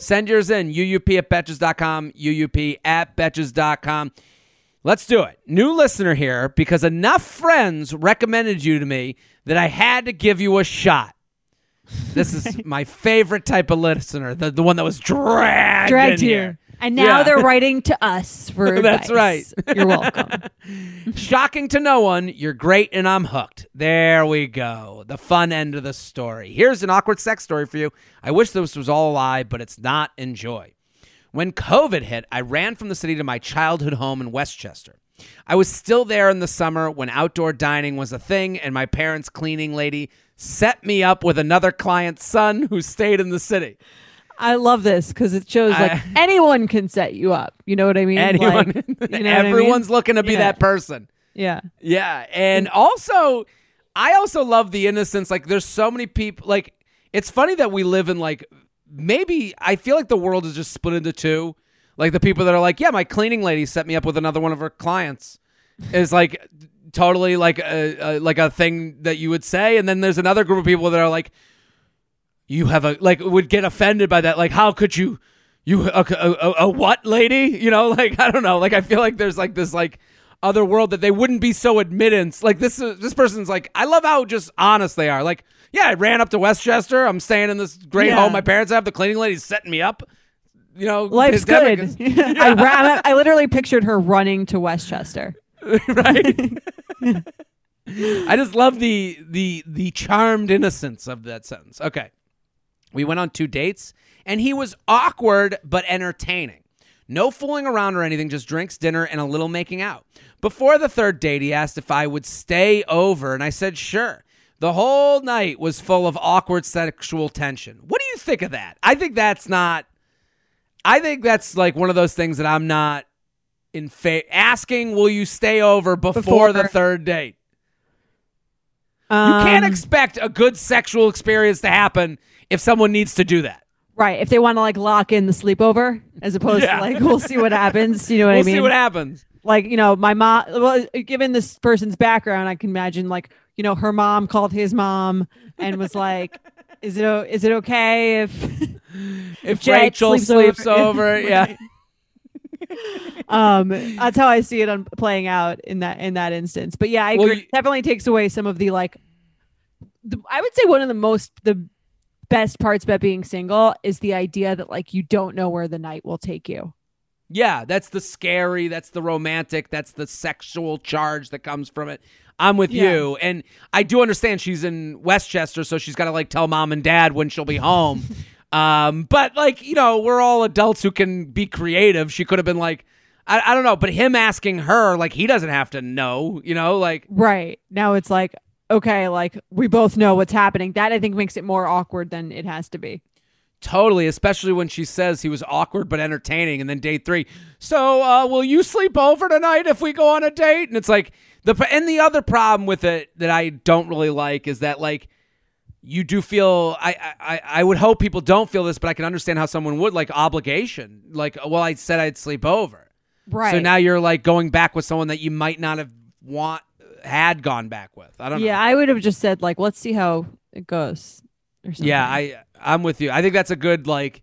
Send yours in, uup@betches.com, uup@betches.com. Let's do it. New listener here, because enough friends recommended you to me that I had to give you a shot. This is my favorite type of listener, the one that was dragged in here. And now they're writing to us for advice. That's right. You're welcome. Shocking to no one, you're great and I'm hooked. There we go. The fun end of the story. Here's an awkward sex story for you. I wish this was all a lie, but it's not. Enjoy. When COVID hit, I ran from the city to my childhood home in Westchester. I was still there in the summer when outdoor dining was a thing, and my parents' cleaning lady set me up with another client's son who stayed in the city. I love this because it shows like anyone can set you up. You know what I mean? Anyone. Like, you know everyone's looking to be that person. Yeah. Yeah. And also, I also love the innocence. Like there's so many people, like it's funny that we live in like, maybe I feel like the world is just split into two. Like the people that are like, yeah, my cleaning lady set me up with another one of her clients is like totally like a thing that you would say. And then there's another group of people that are like, you have a, like, would get offended by that. Like, how could you, a what lady? You know, like, I don't know. Like, I feel like there's like this, like, other world that they wouldn't be so admittance. Like, this person's like, I love how just honest they are. Like, yeah, I ran up to Westchester. I'm staying in this great home. My parents have the cleaning lady setting me up. You know, life's good. Yeah. I literally pictured her running to Westchester. Right. I just love the charmed innocence of that sentence. Okay. We went on 2 dates, and he was awkward but entertaining. No fooling around or anything, just drinks, dinner, and a little making out. Before the 3rd date, he asked if I would stay over, and I said sure. The whole night was full of awkward sexual tension. What do you think of that? I think that's like one of those things that I'm not in favor. Asking, will you stay over before the 3rd date? You can't expect a good sexual experience to happen if someone needs to do that. Right. If they want to like lock in the sleepover as opposed to like, we'll see what happens. You know what I mean? We'll see what happens. Like, you know, my mom, well, given this person's background, I can imagine like, you know, her mom called his mom and was like, is it okay if Rachel sleeps over? Yeah. That's how I see it on playing out in that instance. But yeah, I agree. It definitely takes away some of the like, I would say one of the best parts about being single is the idea that like you don't know where the night will take you. Yeah, that's the scary, that's the romantic, that's the sexual charge that comes from it. I'm with you. And I do understand she's in Westchester, so she's got to like tell mom and dad when she'll be home. But like, you know, we're all adults who can be creative. She could have been like, I don't know, but him asking her, like, he doesn't have to know, you know, like. Right. Now it's like, okay, like we both know what's happening. That I think makes it more awkward than it has to be. Totally. Especially when she says he was awkward, but entertaining. And then day 3. So will you sleep over tonight if we go on a date? And it's like the other problem with it that I don't really like is that like, you do feel, I would hope people don't feel this, but I can understand how someone would, like obligation. Like, well, I said I'd sleep over. Right. So now you're like going back with someone that you might not have had gone back with. I don't know. Yeah, I would have just said like, let's see how it goes or something. Yeah, I'm with you. I think that's a good, like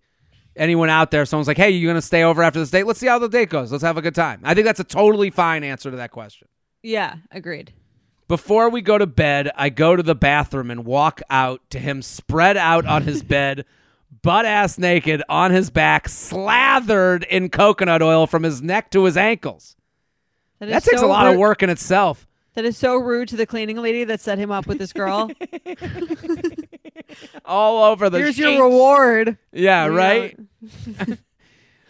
anyone out there, someone's like, hey, you going to stay over after this date? Let's see how the date goes. Let's have a good time. I think that's a totally fine answer to that question. Yeah, agreed. Before we go to bed, I go to the bathroom and walk out to him spread out on his bed, butt-ass naked on his back, slathered in coconut oil from his neck to his ankles. That takes a lot of work in itself. That is so rude to the cleaning lady that set him up with this girl. All over the Here's sheets. Your reward. Yeah, right?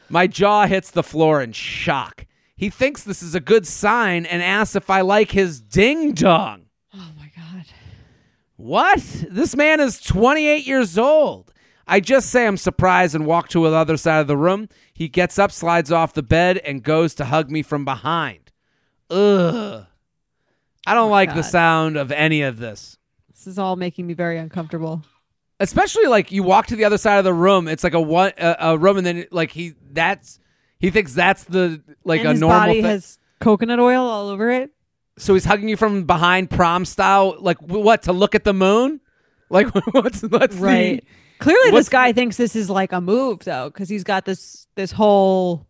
My jaw hits the floor in shock. He thinks this is a good sign and asks if I like his ding-dong. Oh, my God. What? This man is 28 years old. I just say I'm surprised and walk to the other side of the room. He gets up, slides off the bed, and goes to hug me from behind. Ugh. I don't like the sound of any of this. This is all making me very uncomfortable. Especially, like, you walk to the other side of the room. It's like a room, and then, like, He thinks that's the like and a his normal body thing. Has coconut oil all over it. So he's hugging you from behind, prom style. Like what? To look at the moon? Like what's right? Clearly, this guy thinks this is like a move though, because he's got this whole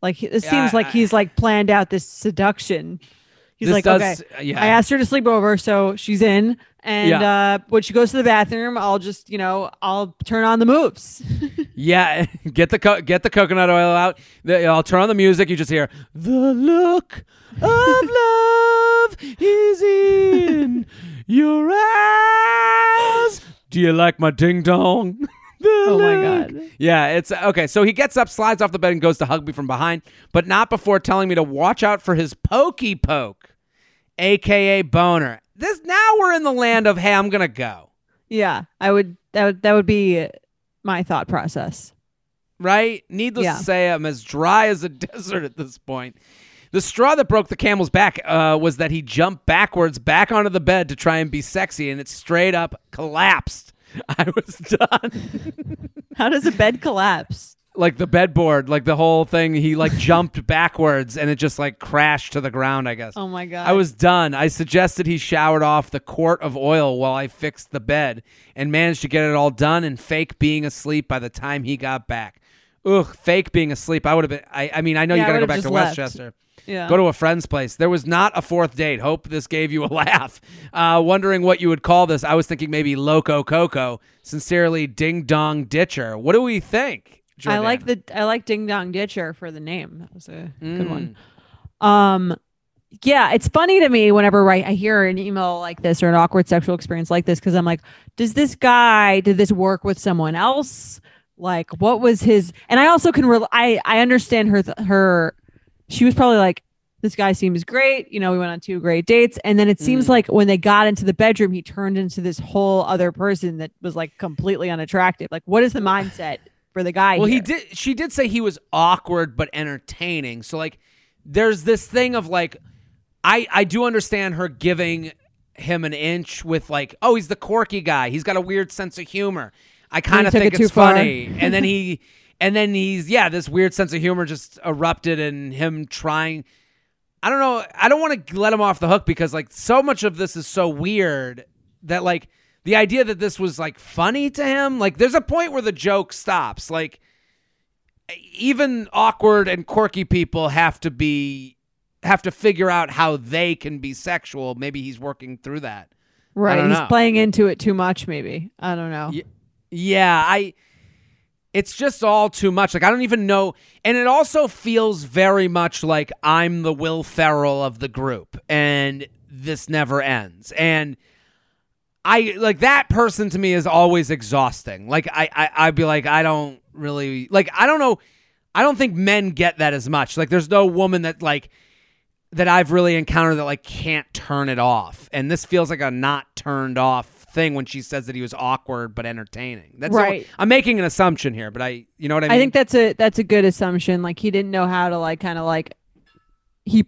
like. It seems like he's like planned out this seduction. He's like, okay, yeah. I asked her to sleep over, so she's in. And when she goes to the bathroom, I'll just, you know, I'll turn on the moves. Yeah, get the coconut oil out. I'll turn on the music. You just hear, the look of love is in your eyes. Do you like my ding dong? Oh my God. Yeah, it's okay. So he gets up, slides off the bed, and goes to hug me from behind, but not before telling me to watch out for his pokey poke, aka boner. This, now we're in the land of, hey, I'm gonna go. Yeah, I would. That would be my thought process. Right? Needless to say, I'm as dry as a desert at this point. The straw that broke the camel's back was that he jumped backwards back onto the bed to try and be sexy, and it straight up collapsed. I was done. How does a bed collapse? Like the bedboard, like the whole thing. He like jumped backwards and it just like crashed to the ground, I guess. Oh my God. I was done. I suggested he showered off the quart of oil while I fixed the bed and managed to get it all done and fake being asleep by the time he got back. Ugh, fake being asleep. I would have been, I mean, I know you got to go back to Westchester. Yeah. Go to a friend's place. There was not a fourth date. Hope this gave you a laugh. Wondering what you would call this. I was thinking maybe Loco Coco. Sincerely, Ding Dong Ditcher. What do we think, Jordana? I like Ding Dong Ditcher for the name. That was a good one. Yeah, it's funny to me whenever I hear an email like this or an awkward sexual experience like this, because I'm like, did this work with someone else? Like, what was his? And I also can I understand her. She was probably like, this guy seems great. You know, we went on 2 great dates. And then it seems like when they got into the bedroom, he turned into this whole other person that was like completely unattractive. Like, what is the mindset for the guy? Well, here? She did say he was awkward, but entertaining. So like, there's this thing of like, I do understand her giving him an inch with like, oh, he's the quirky guy. He's got a weird sense of humor. I kind of think it's funny. And then he... And then he's, this weird sense of humor just erupted in him trying. I don't know. I don't want to let him off the hook because, like, so much of this is so weird that, like, the idea that this was, like, funny to him, like, there's a point where the joke stops. Like, even awkward and quirky people have to figure out how they can be sexual. Maybe he's working through that. Right. He's playing into it too much, maybe. I don't know. Yeah. It's just all too much. Like, I don't even know. And it also feels very much like I'm the Will Ferrell of the group and this never ends. And I like that person to me is always exhausting. Like I'd be like, I don't really like, I don't know. I don't think men get that as much. Like there's no woman that I've really encountered that like can't turn it off. And this feels like a not turned off thing when she says that he was awkward but entertaining. That's right. I'm making an assumption here, but you know what I mean? I think that's a good assumption. Like he didn't know how to like kind of like he's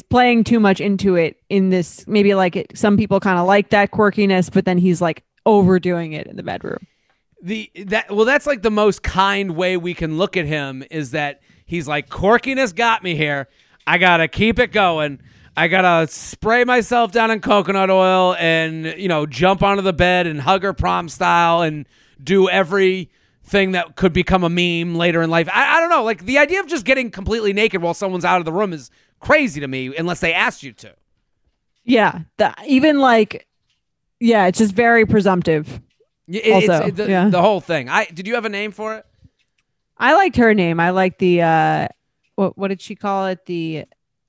playing too much into it in this. Maybe like some people kind of like that quirkiness, but then he's like overdoing it in the bedroom. That's like the most kind way we can look at him is that he's like quirkiness got me here. I gotta keep it going. I gotta spray myself down in coconut oil and, you know, jump onto the bed and hug her prom style and do everything that could become a meme later in life. I don't know. Like, the idea of just getting completely naked while someone's out of the room is crazy to me unless they asked you to. Yeah. It's just very presumptive. The whole thing. Did you have a name for it? I liked her name. I liked the, what did she call it? The...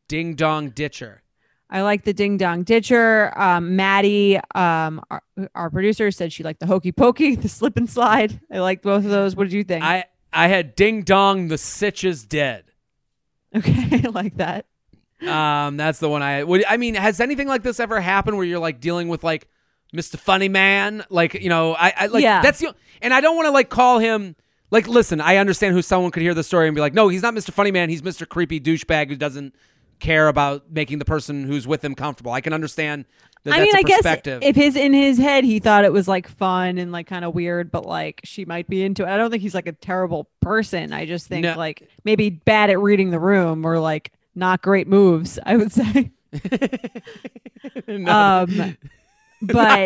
Ding Dong Ditcher. I like the Ding Dong Ditcher. Maddie, our producer, said she liked the Hokey Pokey, the Slip and Slide. I liked both of those. What did you think? I had Ding Dong, the Sitch is Dead. Okay, I like that. That's the one has anything like this ever happened where you're like dealing with like Mr. Funny Man? Like, you know, that's the, and I don't want to like call him. Like, listen, I understand who someone could hear the story and be like, no, he's not Mr. Funny Man. He's Mr. Creepy Douchebag who doesn't care about making the person who's with him comfortable. I can understand that's a perspective. I guess if in his head he thought it was like fun and like kind of weird, but like she might be into it. I don't think he's like a terrible person. I just think like maybe bad at reading the room or like not great moves, I would say. But not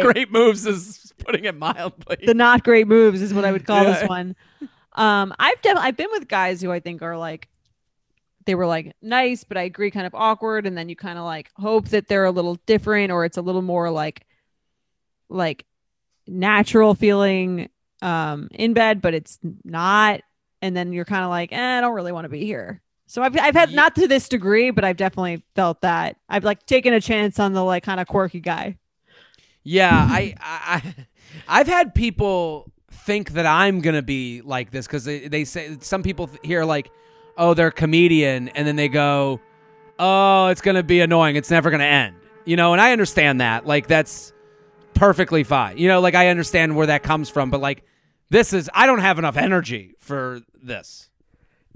great moves is putting it mildly. The not great moves is what I would call this one. I've been with guys who I think are like they were like nice, but I agree, kind of awkward. And then you kind of like hope that they're a little different, or it's a little more like natural feeling in bed, but it's not. And then you're kind of like, I don't really want to be here. So I've had, not to this degree, but I've definitely felt that. I've like taken a chance on the like kind of quirky guy. Yeah, I've had people think that I'm going to be like this because they say, some people hear like, oh, they're a comedian, and then they go, oh, it's going to be annoying. It's never going to end. You know, and I understand that. Like, that's perfectly fine. You know, like, I understand where that comes from, but like, I don't have enough energy for this.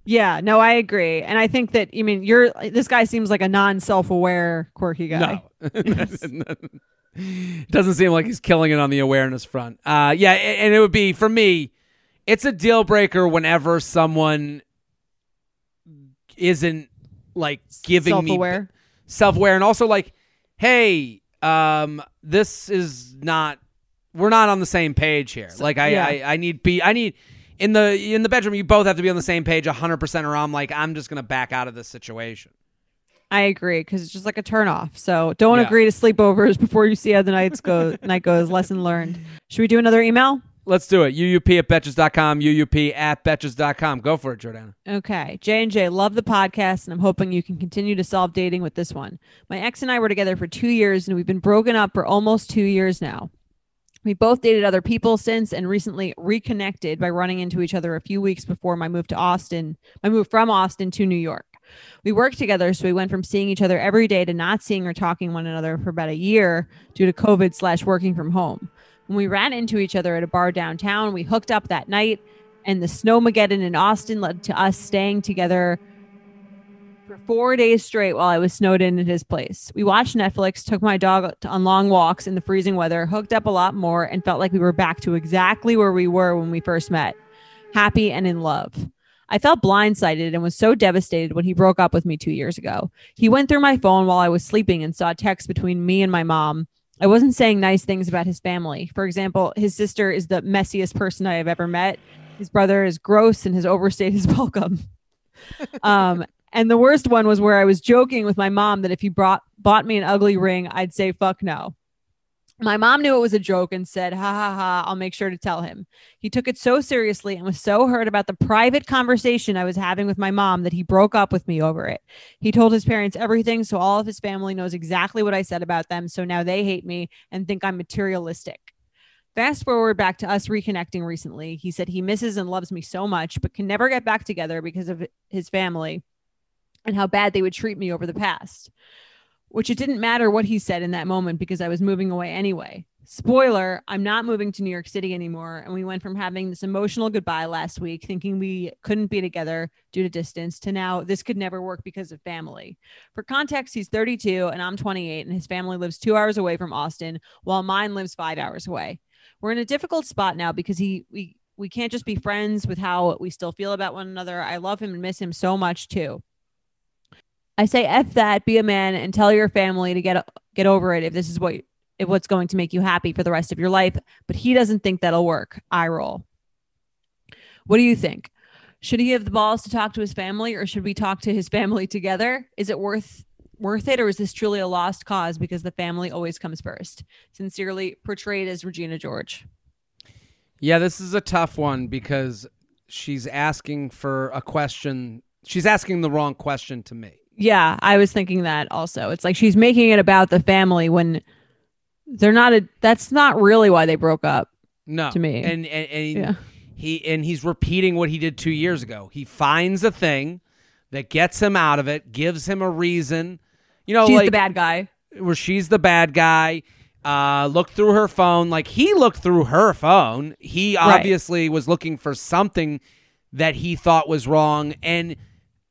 Yeah, no, I agree. And I think that, I mean, this guy seems like a non-self-aware quirky guy. No. Doesn't seem like he's killing it on the awareness front. Yeah, and it would be, for me, it's a deal breaker whenever someone isn't like giving me self-aware, and also like, hey, this is not, we're not on the same page here. Like I need in the bedroom, you both have to be on the same page 100%, or I'm like, I'm just going to back out of this situation. I agree, because it's just like a turnoff. So don't agree to sleepovers before you see how the night goes. Lesson learned. Should we do another email? Let's do it. uup@betches.com. uup@betches.com. Go for it, Jordana. Okay. J&J, love the podcast, and I'm hoping you can continue to solve dating with this one. My ex and I were together for 2 years, and we've been broken up for almost 2 years now. We both dated other people since, and recently reconnected by running into each other a few weeks before my move from Austin to New York. We worked together, so we went from seeing each other every day to not seeing or talking to one another for about a year due to COVID/working from home. When we ran into each other at a bar downtown, we hooked up that night, and the snowmageddon in Austin led to us staying together for 4 days straight while I was snowed in at his place. We watched Netflix, took my dog on long walks in the freezing weather, hooked up a lot more, and felt like we were back to exactly where we were when we first met, happy and in love. I felt blindsided and was so devastated when he broke up with me 2 years ago. He went through my phone while I was sleeping and saw texts between me and my mom. I wasn't saying nice things about his family. For example, his sister is the messiest person I have ever met. His brother is gross and has overstayed his welcome. And the worst one was where I was joking with my mom that if he bought me an ugly ring, I'd say, fuck no. My mom knew it was a joke and said, ha ha ha, I'll make sure to tell him. He took it so seriously and was so hurt about the private conversation I was having with my mom that he broke up with me over it. He told his parents everything, so all of his family knows exactly what I said about them, so now they hate me and think I'm materialistic. Fast forward back to us reconnecting recently. He said he misses and loves me so much, but can never get back together because of his family and how bad they would treat me over the past. Which it didn't matter what he said in that moment because I was moving away anyway. Spoiler, I'm not moving to New York City anymore, and we went from having this emotional goodbye last week thinking we couldn't be together due to distance to now this could never work because of family. For context, he's 32 and I'm 28, and his family lives 2 hours away from Austin while mine lives 5 hours away. We're in a difficult spot now because we can't just be friends with how we still feel about one another. I love him and miss him so much too. I say F that, be a man, and tell your family to get over it if this is what's going to make you happy for the rest of your life. But he doesn't think that'll work. Eye roll. What do you think? Should he have the balls to talk to his family, or should we talk to his family together? Is it worth it, or is this truly a lost cause because the family always comes first? Sincerely, portrayed as Regina George. Yeah, this is a tough one because she's asking for a question. She's asking the wrong question to me. Yeah, I was thinking that also. It's like she's making it about the family when they're not. That's not really why they broke up. No, to me, and he's repeating what he did 2 years ago. He finds a thing that gets him out of it, gives him a reason. You know, she's like, the bad guy. Where she's the bad guy. Looked through her phone. Like he looked through her phone. He obviously was looking for something that he thought was wrong, and.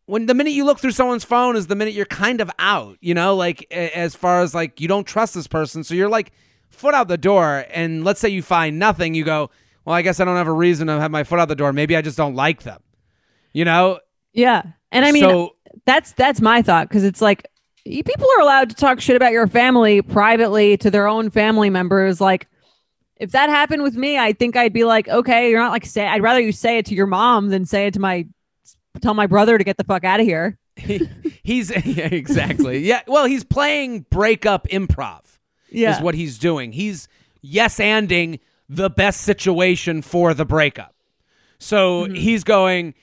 When the minute you look through someone's phone is the minute you're kind of out, you know, like as far as like you don't trust this person. So you're like foot out the door, and let's say you find nothing. You go, well, I guess I don't have a reason to have my foot out the door. Maybe I just don't like them, you know? Yeah. And I mean, so, that's my thought, because it's like people are allowed to talk shit about your family privately to their own family members. Like if that happened with me, I think I'd be like, okay, you're not like I'd rather you say it to your mom than say it to tell my brother to get the fuck out of here. He's yeah, exactly. Yeah. Well, he's playing breakup improv. Yeah. Is what he's doing. He's yes-anding the best situation for the breakup. So he's going,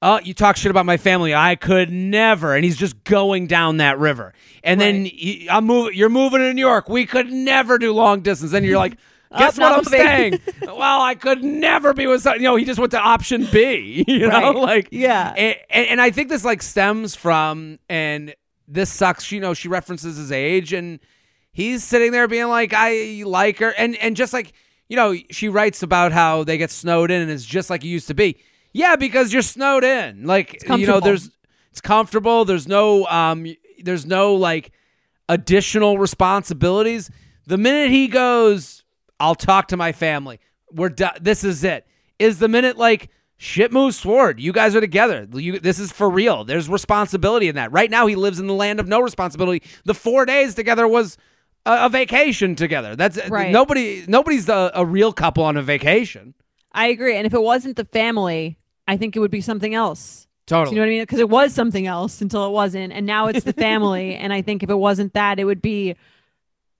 oh, you talk shit about my family. I could never. And he's just going down that river. And then you're moving to New York. We could never do long distance. And you're like, guess what I'm saying? Well, I could never be with someone. You know, he just went to option B. You know, like, yeah. And I think this like stems from, and this sucks. You know, she references his age, and he's sitting there being like, I like her. And just like, you know, she writes about how they get snowed in, and it's just like it used to be. Yeah, because you're snowed in. Like, you know, it's comfortable. There's no like additional responsibilities. The minute he goes, I'll talk to my family. This is it. Is the minute like shit moves forward. You guys are together. This is for real. There's responsibility in that. Right now he lives in the land of no responsibility. The 4 days together was a vacation together. That's right. Nobody's a real couple on a vacation. I agree. And if it wasn't the family, I think it would be something else. Totally. Do you know what I mean? Because it was something else until it wasn't. And now it's the family. And I think if it wasn't that, it would be,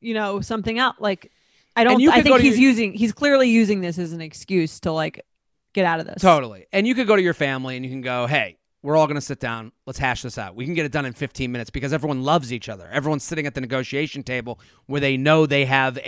you know, something else. Like, he's clearly using this as an excuse to like get out of this. Totally. And you could go to your family and you can go, hey, we're all going to sit down. Let's hash this out. We can get it done in 15 minutes because everyone loves each other. Everyone's sitting at the negotiation table where they know they have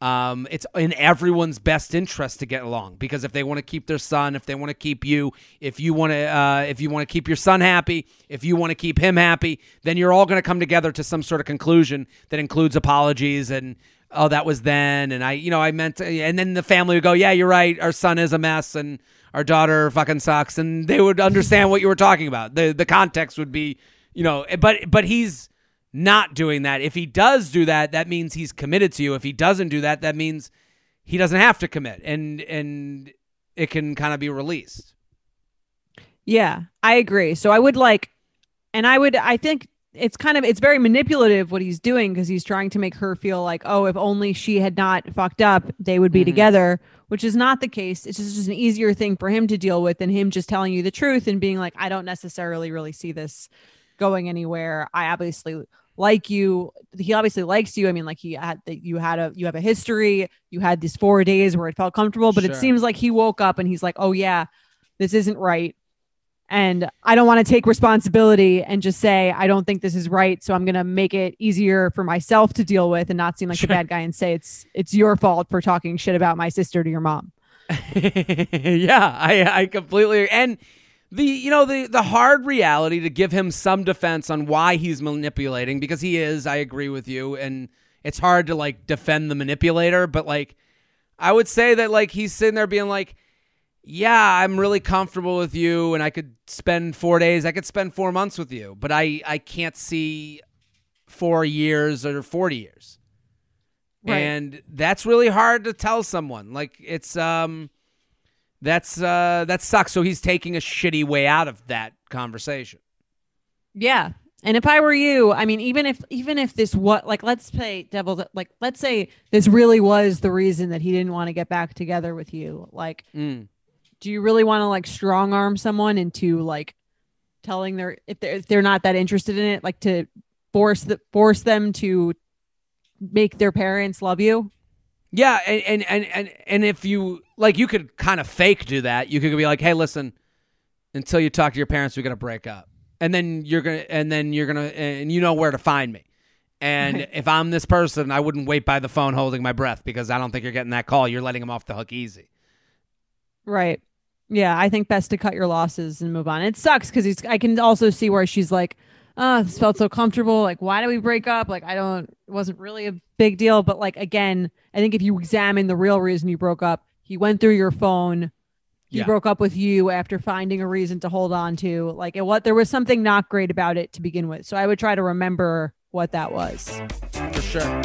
it's in everyone's best interest to get along, because if they want to keep their son, if they want to keep you, if you want to keep your son happy, if you want to keep him happy, then you're all going to come together to some sort of conclusion that includes apologies and, oh, that was then, and I meant to, and then the family would go, yeah, you're right, our son is a mess and our daughter fucking sucks, and they would understand what you were talking about. The context would be, you know, but he's not doing that. If he does do that, that means he's committed to you. If he doesn't do that, that means he doesn't have to commit, and it can kind of be released. Yeah, I agree. So I would like, and I think it's very manipulative what he's doing, because he's trying to make her feel like, oh, if only she had not fucked up, they would be together, which is not the case. It's just an easier thing for him to deal with than him just telling you the truth and being like, I don't necessarily really see this going anywhere. I obviously like you. He obviously likes you. I mean, like you have a history. You had these 4 days where it felt comfortable, but It seems like he woke up and he's like, oh yeah, this isn't right. And I don't want to take responsibility and just say, I don't think this is right. So I'm going to make it easier for myself to deal with and not seem like a bad guy and say, it's your fault for talking shit about my sister to your mom. Yeah, I completely. And the hard reality to give him some defense on why he's manipulating, because he is, I agree with you. And it's hard to like defend the manipulator, but like, I would say that like, he's sitting there being like, yeah, I'm really comfortable with you, and I could spend 4 days, I could spend 4 months with you, but I can't see 4 years or 40 years. Right. And that's really hard to tell someone. Like it's, that sucks. So he's taking a shitty way out of that conversation. Yeah. And if I were you, I mean, even if this was like, let's say this really was the reason that he didn't want to get back together with you. Like, do you really want to like strong arm someone into like telling if they're not that interested in it, like to force them to make their parents love you? Yeah, and if you like, you could kind of fake do that. You could be like, "Hey, listen, until you talk to your parents, we're gonna break up, and you know where to find me. And if I'm this person, I wouldn't wait by the phone holding my breath, because I don't think you're getting that call. You're letting him off the hook easy." Right. Yeah, I think best to cut your losses and move on. It sucks because I can also see where she's like, "Oh, this felt so comfortable. Like, why did we break up? Like, it wasn't really a big deal." But like, again, I think if you examine the real reason you broke up, he went through your phone. He broke up with you after finding a reason to hold on to. Like, there was something not great about it to begin with. So I would try to remember what that was. For sure.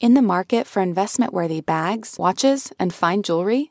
In the market for investment-worthy bags, watches, and fine jewelry,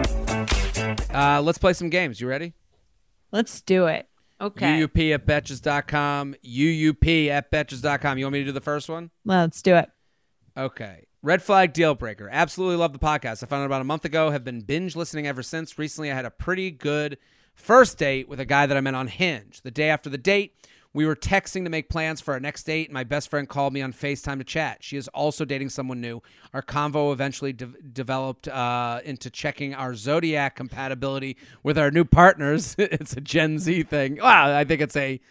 Let's play some games. You ready? Let's do it. Okay. UUP at Betches.com. UUP at Betches.com. You want me to do the first one? Let's do it. Okay. Red flag deal breaker. Absolutely love the podcast. I found it about a month ago. Have been binge listening ever since. Recently, I had a pretty good first date with a guy that I met on Hinge. The day after the date, we were texting to make plans for our next date, and my best friend called me on FaceTime to chat. She is also dating someone new. Our convo eventually developed into checking our zodiac compatibility with our new partners. It's a Gen Z thing. Wow, I think it's a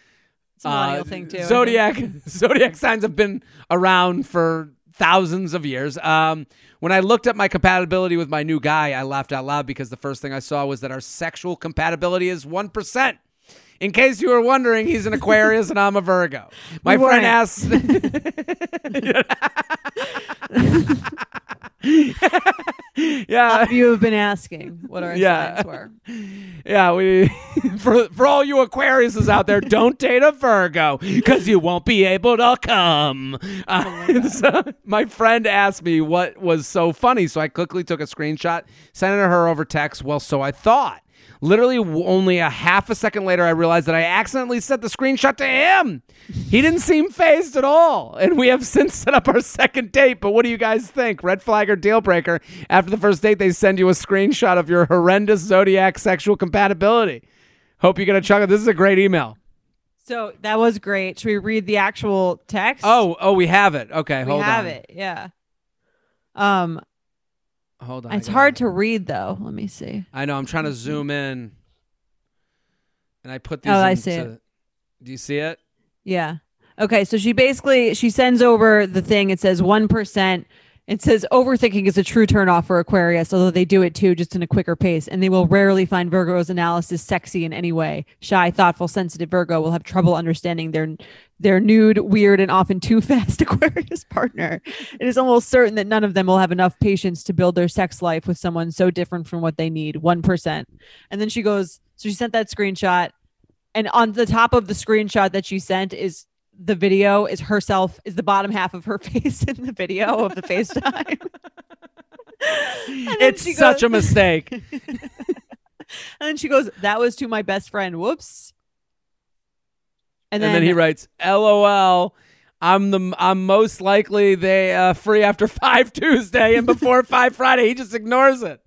millennial thing too. Zodiac signs have been around for thousands of years. When I looked up my compatibility with my new guy, I laughed out loud because the first thing I saw was that our sexual compatibility is 1%. In case you were wondering, he's an Aquarius and I'm a Virgo. My friend asks... Yeah, you have been asking what our signs were. Yeah, for all you Aquariuses out there, don't date a Virgo because you won't be able to come. So my friend asked me what was so funny, so I quickly took a screenshot, sent it to her over text. Well, so I thought. Literally only a half a second later, I realized that I accidentally sent the screenshot to him. He didn't seem phased at all. And we have since set up our second date. But what do you guys think? Red flag or deal breaker? After the first date, they send you a screenshot of your horrendous zodiac sexual compatibility. Hope you get a chunk of this. Is a great email. So that was great. Should we read the actual text? Oh, we have it. Okay, hold on. We have it, yeah. Hold on. It's hard to read, though. Let me see. I know. I'm trying to zoom in. And I put these. Oh, I see it. Do you see it? Yeah. Okay. So she sends over the thing. It says 1%. It says overthinking is a true turnoff for Aquarius, although they do it too, just in a quicker pace. And they will rarely find Virgo's analysis sexy in any way. Shy, thoughtful, sensitive Virgo will have trouble understanding their nude, weird, and often too fast Aquarius partner. It is almost certain that none of them will have enough patience to build their sex life with someone so different from what they need. 1%. And then she goes, so she sent that screenshot. And on the top of the screenshot that she sent is the video is herself, is the bottom half of her face in the video of the FaceTime. It's such a mistake. And then she goes, that was to my best friend. Whoops. And then he writes, LOL. I'm most likely they free after 5 Tuesday and before 5 Friday. He just ignores it.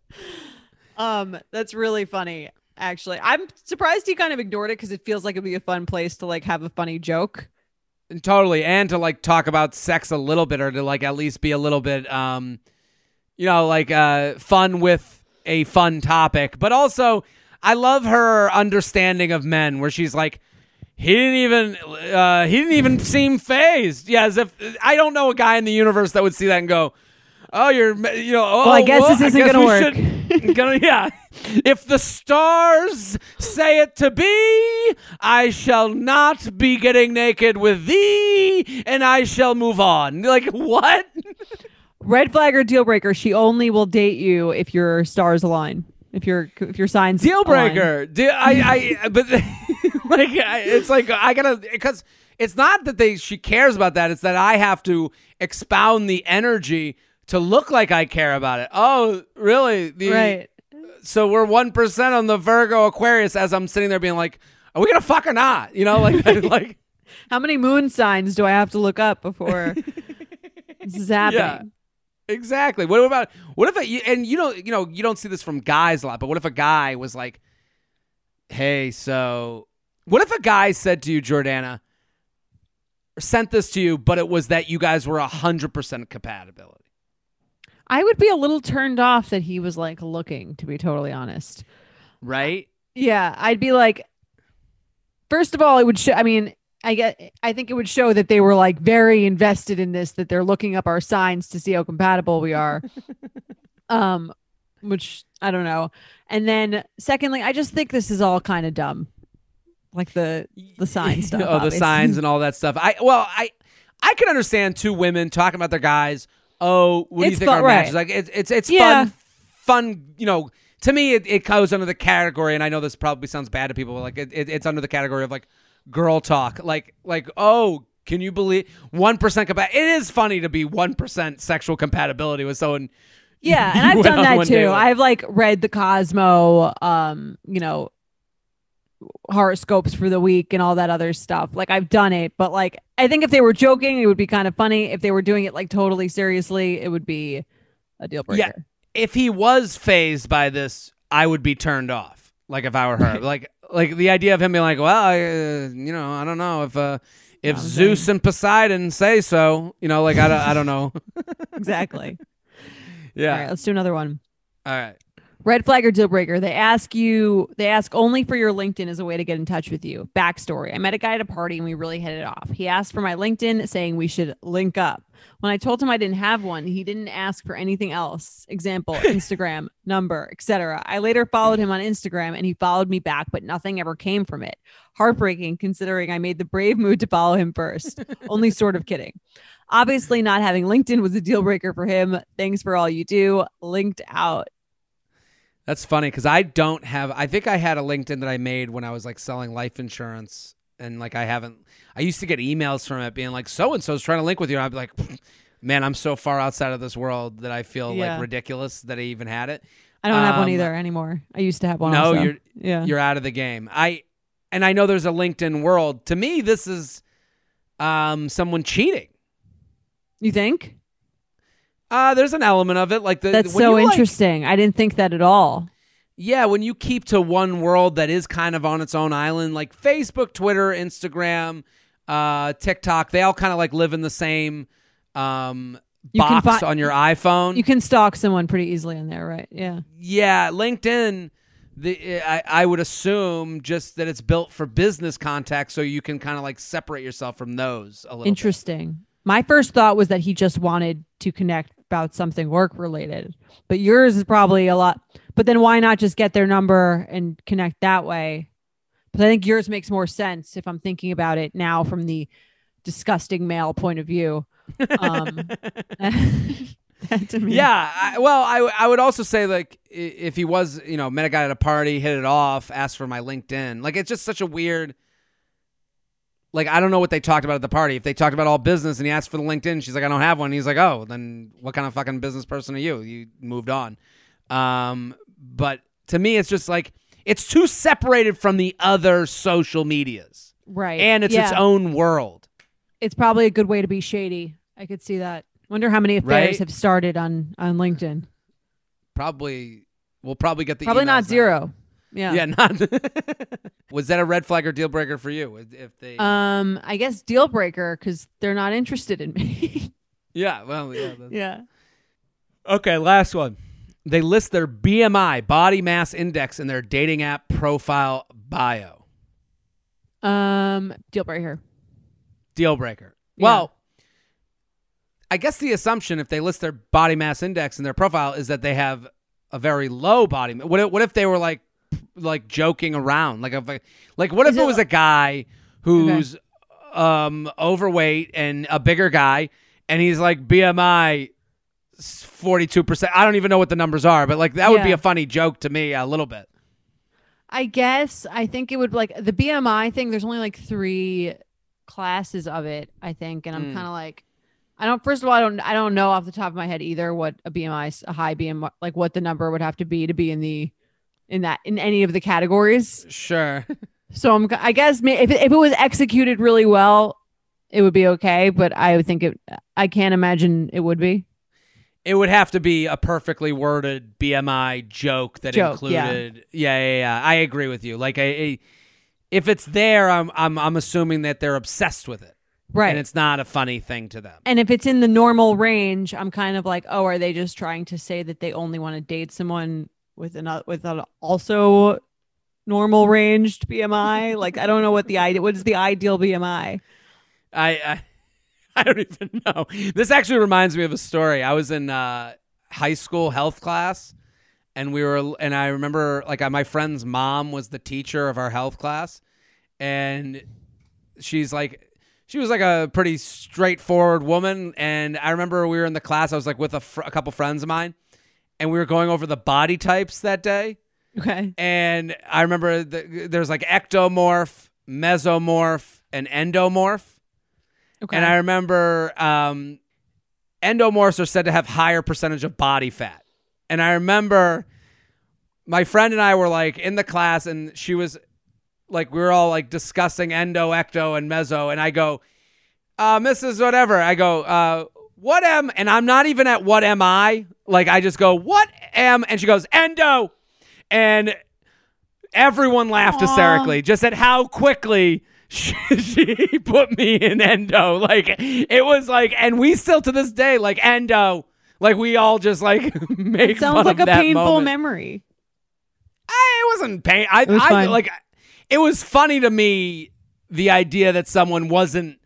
That's really funny. Actually, I'm surprised he kind of ignored it because it feels like it'd be a fun place to like have a funny joke. Totally. And to like talk about sex a little bit or to like at least be a little bit, fun with a fun topic. But also I love her understanding of men where she's like, he didn't even seem phased. Yeah. As if I don't know a guy in the universe that would see that and go, oh, I guess this isn't going to work. Yeah. If the stars say it to be, I shall not be getting naked with thee, and I shall move on. Like, what? Red flag or deal breaker? She only will date you if your stars align. If your signs deal breaker. I gotta, because it's not that she cares about that. It's that I have to expound the energy to look like I care about it. Oh, really? Right. So we're 1% on the Virgo Aquarius as I'm sitting there being like, are we going to fuck or not? You know, like, like how many moon signs do I have to look up before this is happening? Yeah, exactly. What if you don't see this from guys a lot, but what if a guy was like, hey, so what if a guy said to you, Jordana, or sent this to you, but it was that you guys were 100% compatibility? I would be a little turned off that he was like looking, to be totally honest. Right? Yeah. I'd be like, first of all, it would show, I think it would show that they were like very invested in this, that they're looking up our signs to see how compatible we are. Which I don't know. And then secondly, I just think this is all kind of dumb. Like the sign stuff. Oh, obviously. The signs and all that stuff. I can understand two women talking about their guys. Oh, what do you think our match is like? It's yeah. fun. You know, to me, it goes under the category, and I know this probably sounds bad to people. But like it's under the category of like girl talk. Like oh, can you believe 1% compatibility? It is funny to be 1% sexual compatibility with someone. Yeah, and I've done that too. I've like read the Cosmo, you know, horoscopes for the week and all that other stuff. Like I've done it, but like I think if they were joking, it would be kind of funny. If they were doing it like totally seriously, it would be a deal breaker. Yeah, if he was phased by this, I would be turned off. Like if I were her, like the idea of him being like, well, you know, I don't know if Zeus and Poseidon say so, you know, like I don't know. Exactly. Yeah. All right, let's do another one. All right. Red flag or deal breaker. They ask only for your LinkedIn as a way to get in touch with you. Backstory. I met a guy at a party and we really hit it off. He asked for my LinkedIn saying we should link up. When I told him I didn't have one, he didn't ask for anything else. Example, Instagram, number, etc. I later followed him on Instagram and he followed me back, but nothing ever came from it. Heartbreaking considering I made the brave move to follow him first. Only sort of kidding. Obviously, not having LinkedIn was a deal breaker for him. Thanks for all you do. Linked out. That's funny because I think I had a LinkedIn that I made when I was like selling life insurance. And like I used to get emails from it being like, so-and-so's trying to link with you. And I'd be like, man, I'm so far outside of this world that I feel like ridiculous that I even had it. I don't have one either anymore. I used to have one. No, also. You're out of the game. And I know there's a LinkedIn world. To me, this is someone cheating. You think? There's an element of it. Like that's so interesting. I didn't think that at all. Yeah, when you keep to one world that is kind of on its own island, like Facebook, Twitter, Instagram, TikTok, they all kind of like live in the same box on your iPhone. You can stalk someone pretty easily in there, right? Yeah. Yeah, LinkedIn, I would assume just that it's built for business context, so you can kind of like separate yourself from those a little Interesting. Bit. My first thought was that he just wanted to connect about something work-related, but yours is probably a lot. But then why not just get their number and connect that way? But I think yours makes more sense if I'm thinking about it now from the disgusting male point of view. That to me. Yeah. I would also say like if he was, you know, met a guy at a party, hit it off, asked for my LinkedIn. Like it's just such a weird... Like, I don't know what they talked about at the party. If they talked about all business and he asked for the LinkedIn, she's like, I don't have one. And he's like, oh, then what kind of fucking business person are you? You moved on. But to me, it's just like, it's too separated from the other social medias. Right. And it's its own world. It's probably a good way to be shady. I could see that. Wonder how many affairs have started on LinkedIn. We'll probably get the Probably not zero. Now. Yeah. Not Was that a red flag or deal breaker for you? If they, I guess deal breaker because they're not interested in me. Yeah. Well. Yeah. Yeah. Okay. Last one. They list their BMI, body mass index, in their dating app profile bio. Deal breaker. Deal breaker. Yeah. Well, I guess the assumption if they list their body mass index in their profile is that they have a very low body. What if they were like joking around, what if it was a guy who's overweight and a bigger guy, and he's like BMI 42%. I don't even know what the numbers are, but like that would be a funny joke to me a little bit. I guess I think it would like the BMI thing. There's only like three classes of it, I think, and I'm kind of like, I don't. First of all, I don't know off the top of my head either what a high BMI, like what the number would have to be in any of the categories. Sure. So I guess if it was executed really well, it would be okay. But I can't imagine it would be. It would have to be a perfectly worded BMI joke that included. Yeah. I agree with you. Like if it's there, I'm assuming that they're obsessed with it. Right. And it's not a funny thing to them. And if it's in the normal range, I'm kind of like, oh, are they just trying to say that they only want to date someone with an also normal ranged BMI? Like, I don't know what is the ideal BMI? I don't even know. This actually reminds me of a story. I was in high school health class, and I remember like my friend's mom was the teacher of our health class. and she was like a pretty straightforward woman. And I remember we were in the class. I was like with a couple friends of mine, and we were going over the body types that day. Okay. And I remember there's like ectomorph, mesomorph, and endomorph. Okay. And I remember endomorphs are said to have higher percentage of body fat. And I remember my friend and I were like in the class, and she was like, we were all like discussing endo, ecto, and meso. And I go, Mrs. Whatever. I go, what am? And I'm not even at what am I? Like I just go, what am? And she goes, endo. And everyone laughed hysterically just at how quickly she put me in endo. Like it was like, and we still to this day like endo. Like we all just like make fun of that moment. Sounds like a painful memory. It wasn't pain. I like. It was funny to me the idea that someone wasn't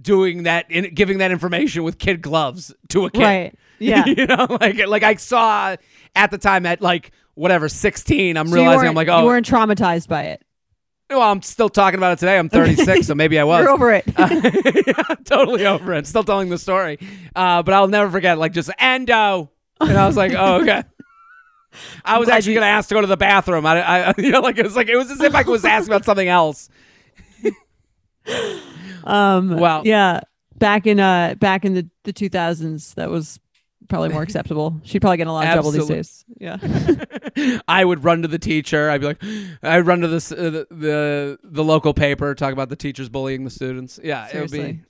doing that, giving that information with kid gloves to a kid. Right. Yeah. You know, like I saw at the time at like whatever 16. I'm realizing I'm like, oh, you weren't traumatized by it. Well, I'm still talking about it today. I'm 36, so maybe I was. You're over it. I'm totally over it. Still telling the story. But I'll never forget, like, just endo. And I was like, oh, okay. I was actually going to ask to go to the bathroom. I you know, like, it was as if I was asked about something else. Well, yeah, back in the 2000s, that was probably more acceptable. She'd probably get in a lot of trouble these days. Yeah. I would run to the teacher. I'd be like, I'd run to this, the local paper, talk about the teachers bullying the students. Yeah. Seriously. It would be.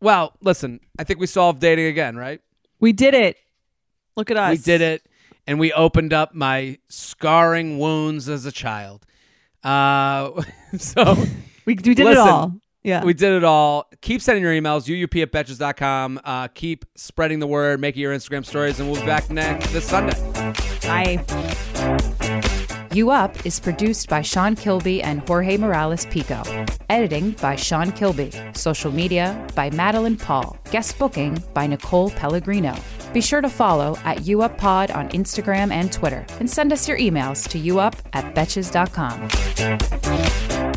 Well, listen, I think we solved dating again, right? We did it. Look at us. We did it. And we opened up my scarring wounds as a child. So we did it all. Yeah, we did it all. Keep sending your emails, uup@betches.com. Keep spreading the word, making your Instagram stories, and we'll be back this Sunday. Bye. U Up is produced by Sean Kilby and Jorge Morales Pico. Editing by Sean Kilby. Social media by Madeline Paul. Guest booking by Nicole Pellegrino. Be sure to follow at U Up Pod on Instagram and Twitter, and send us your emails to uup@betches.com.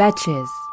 Betches.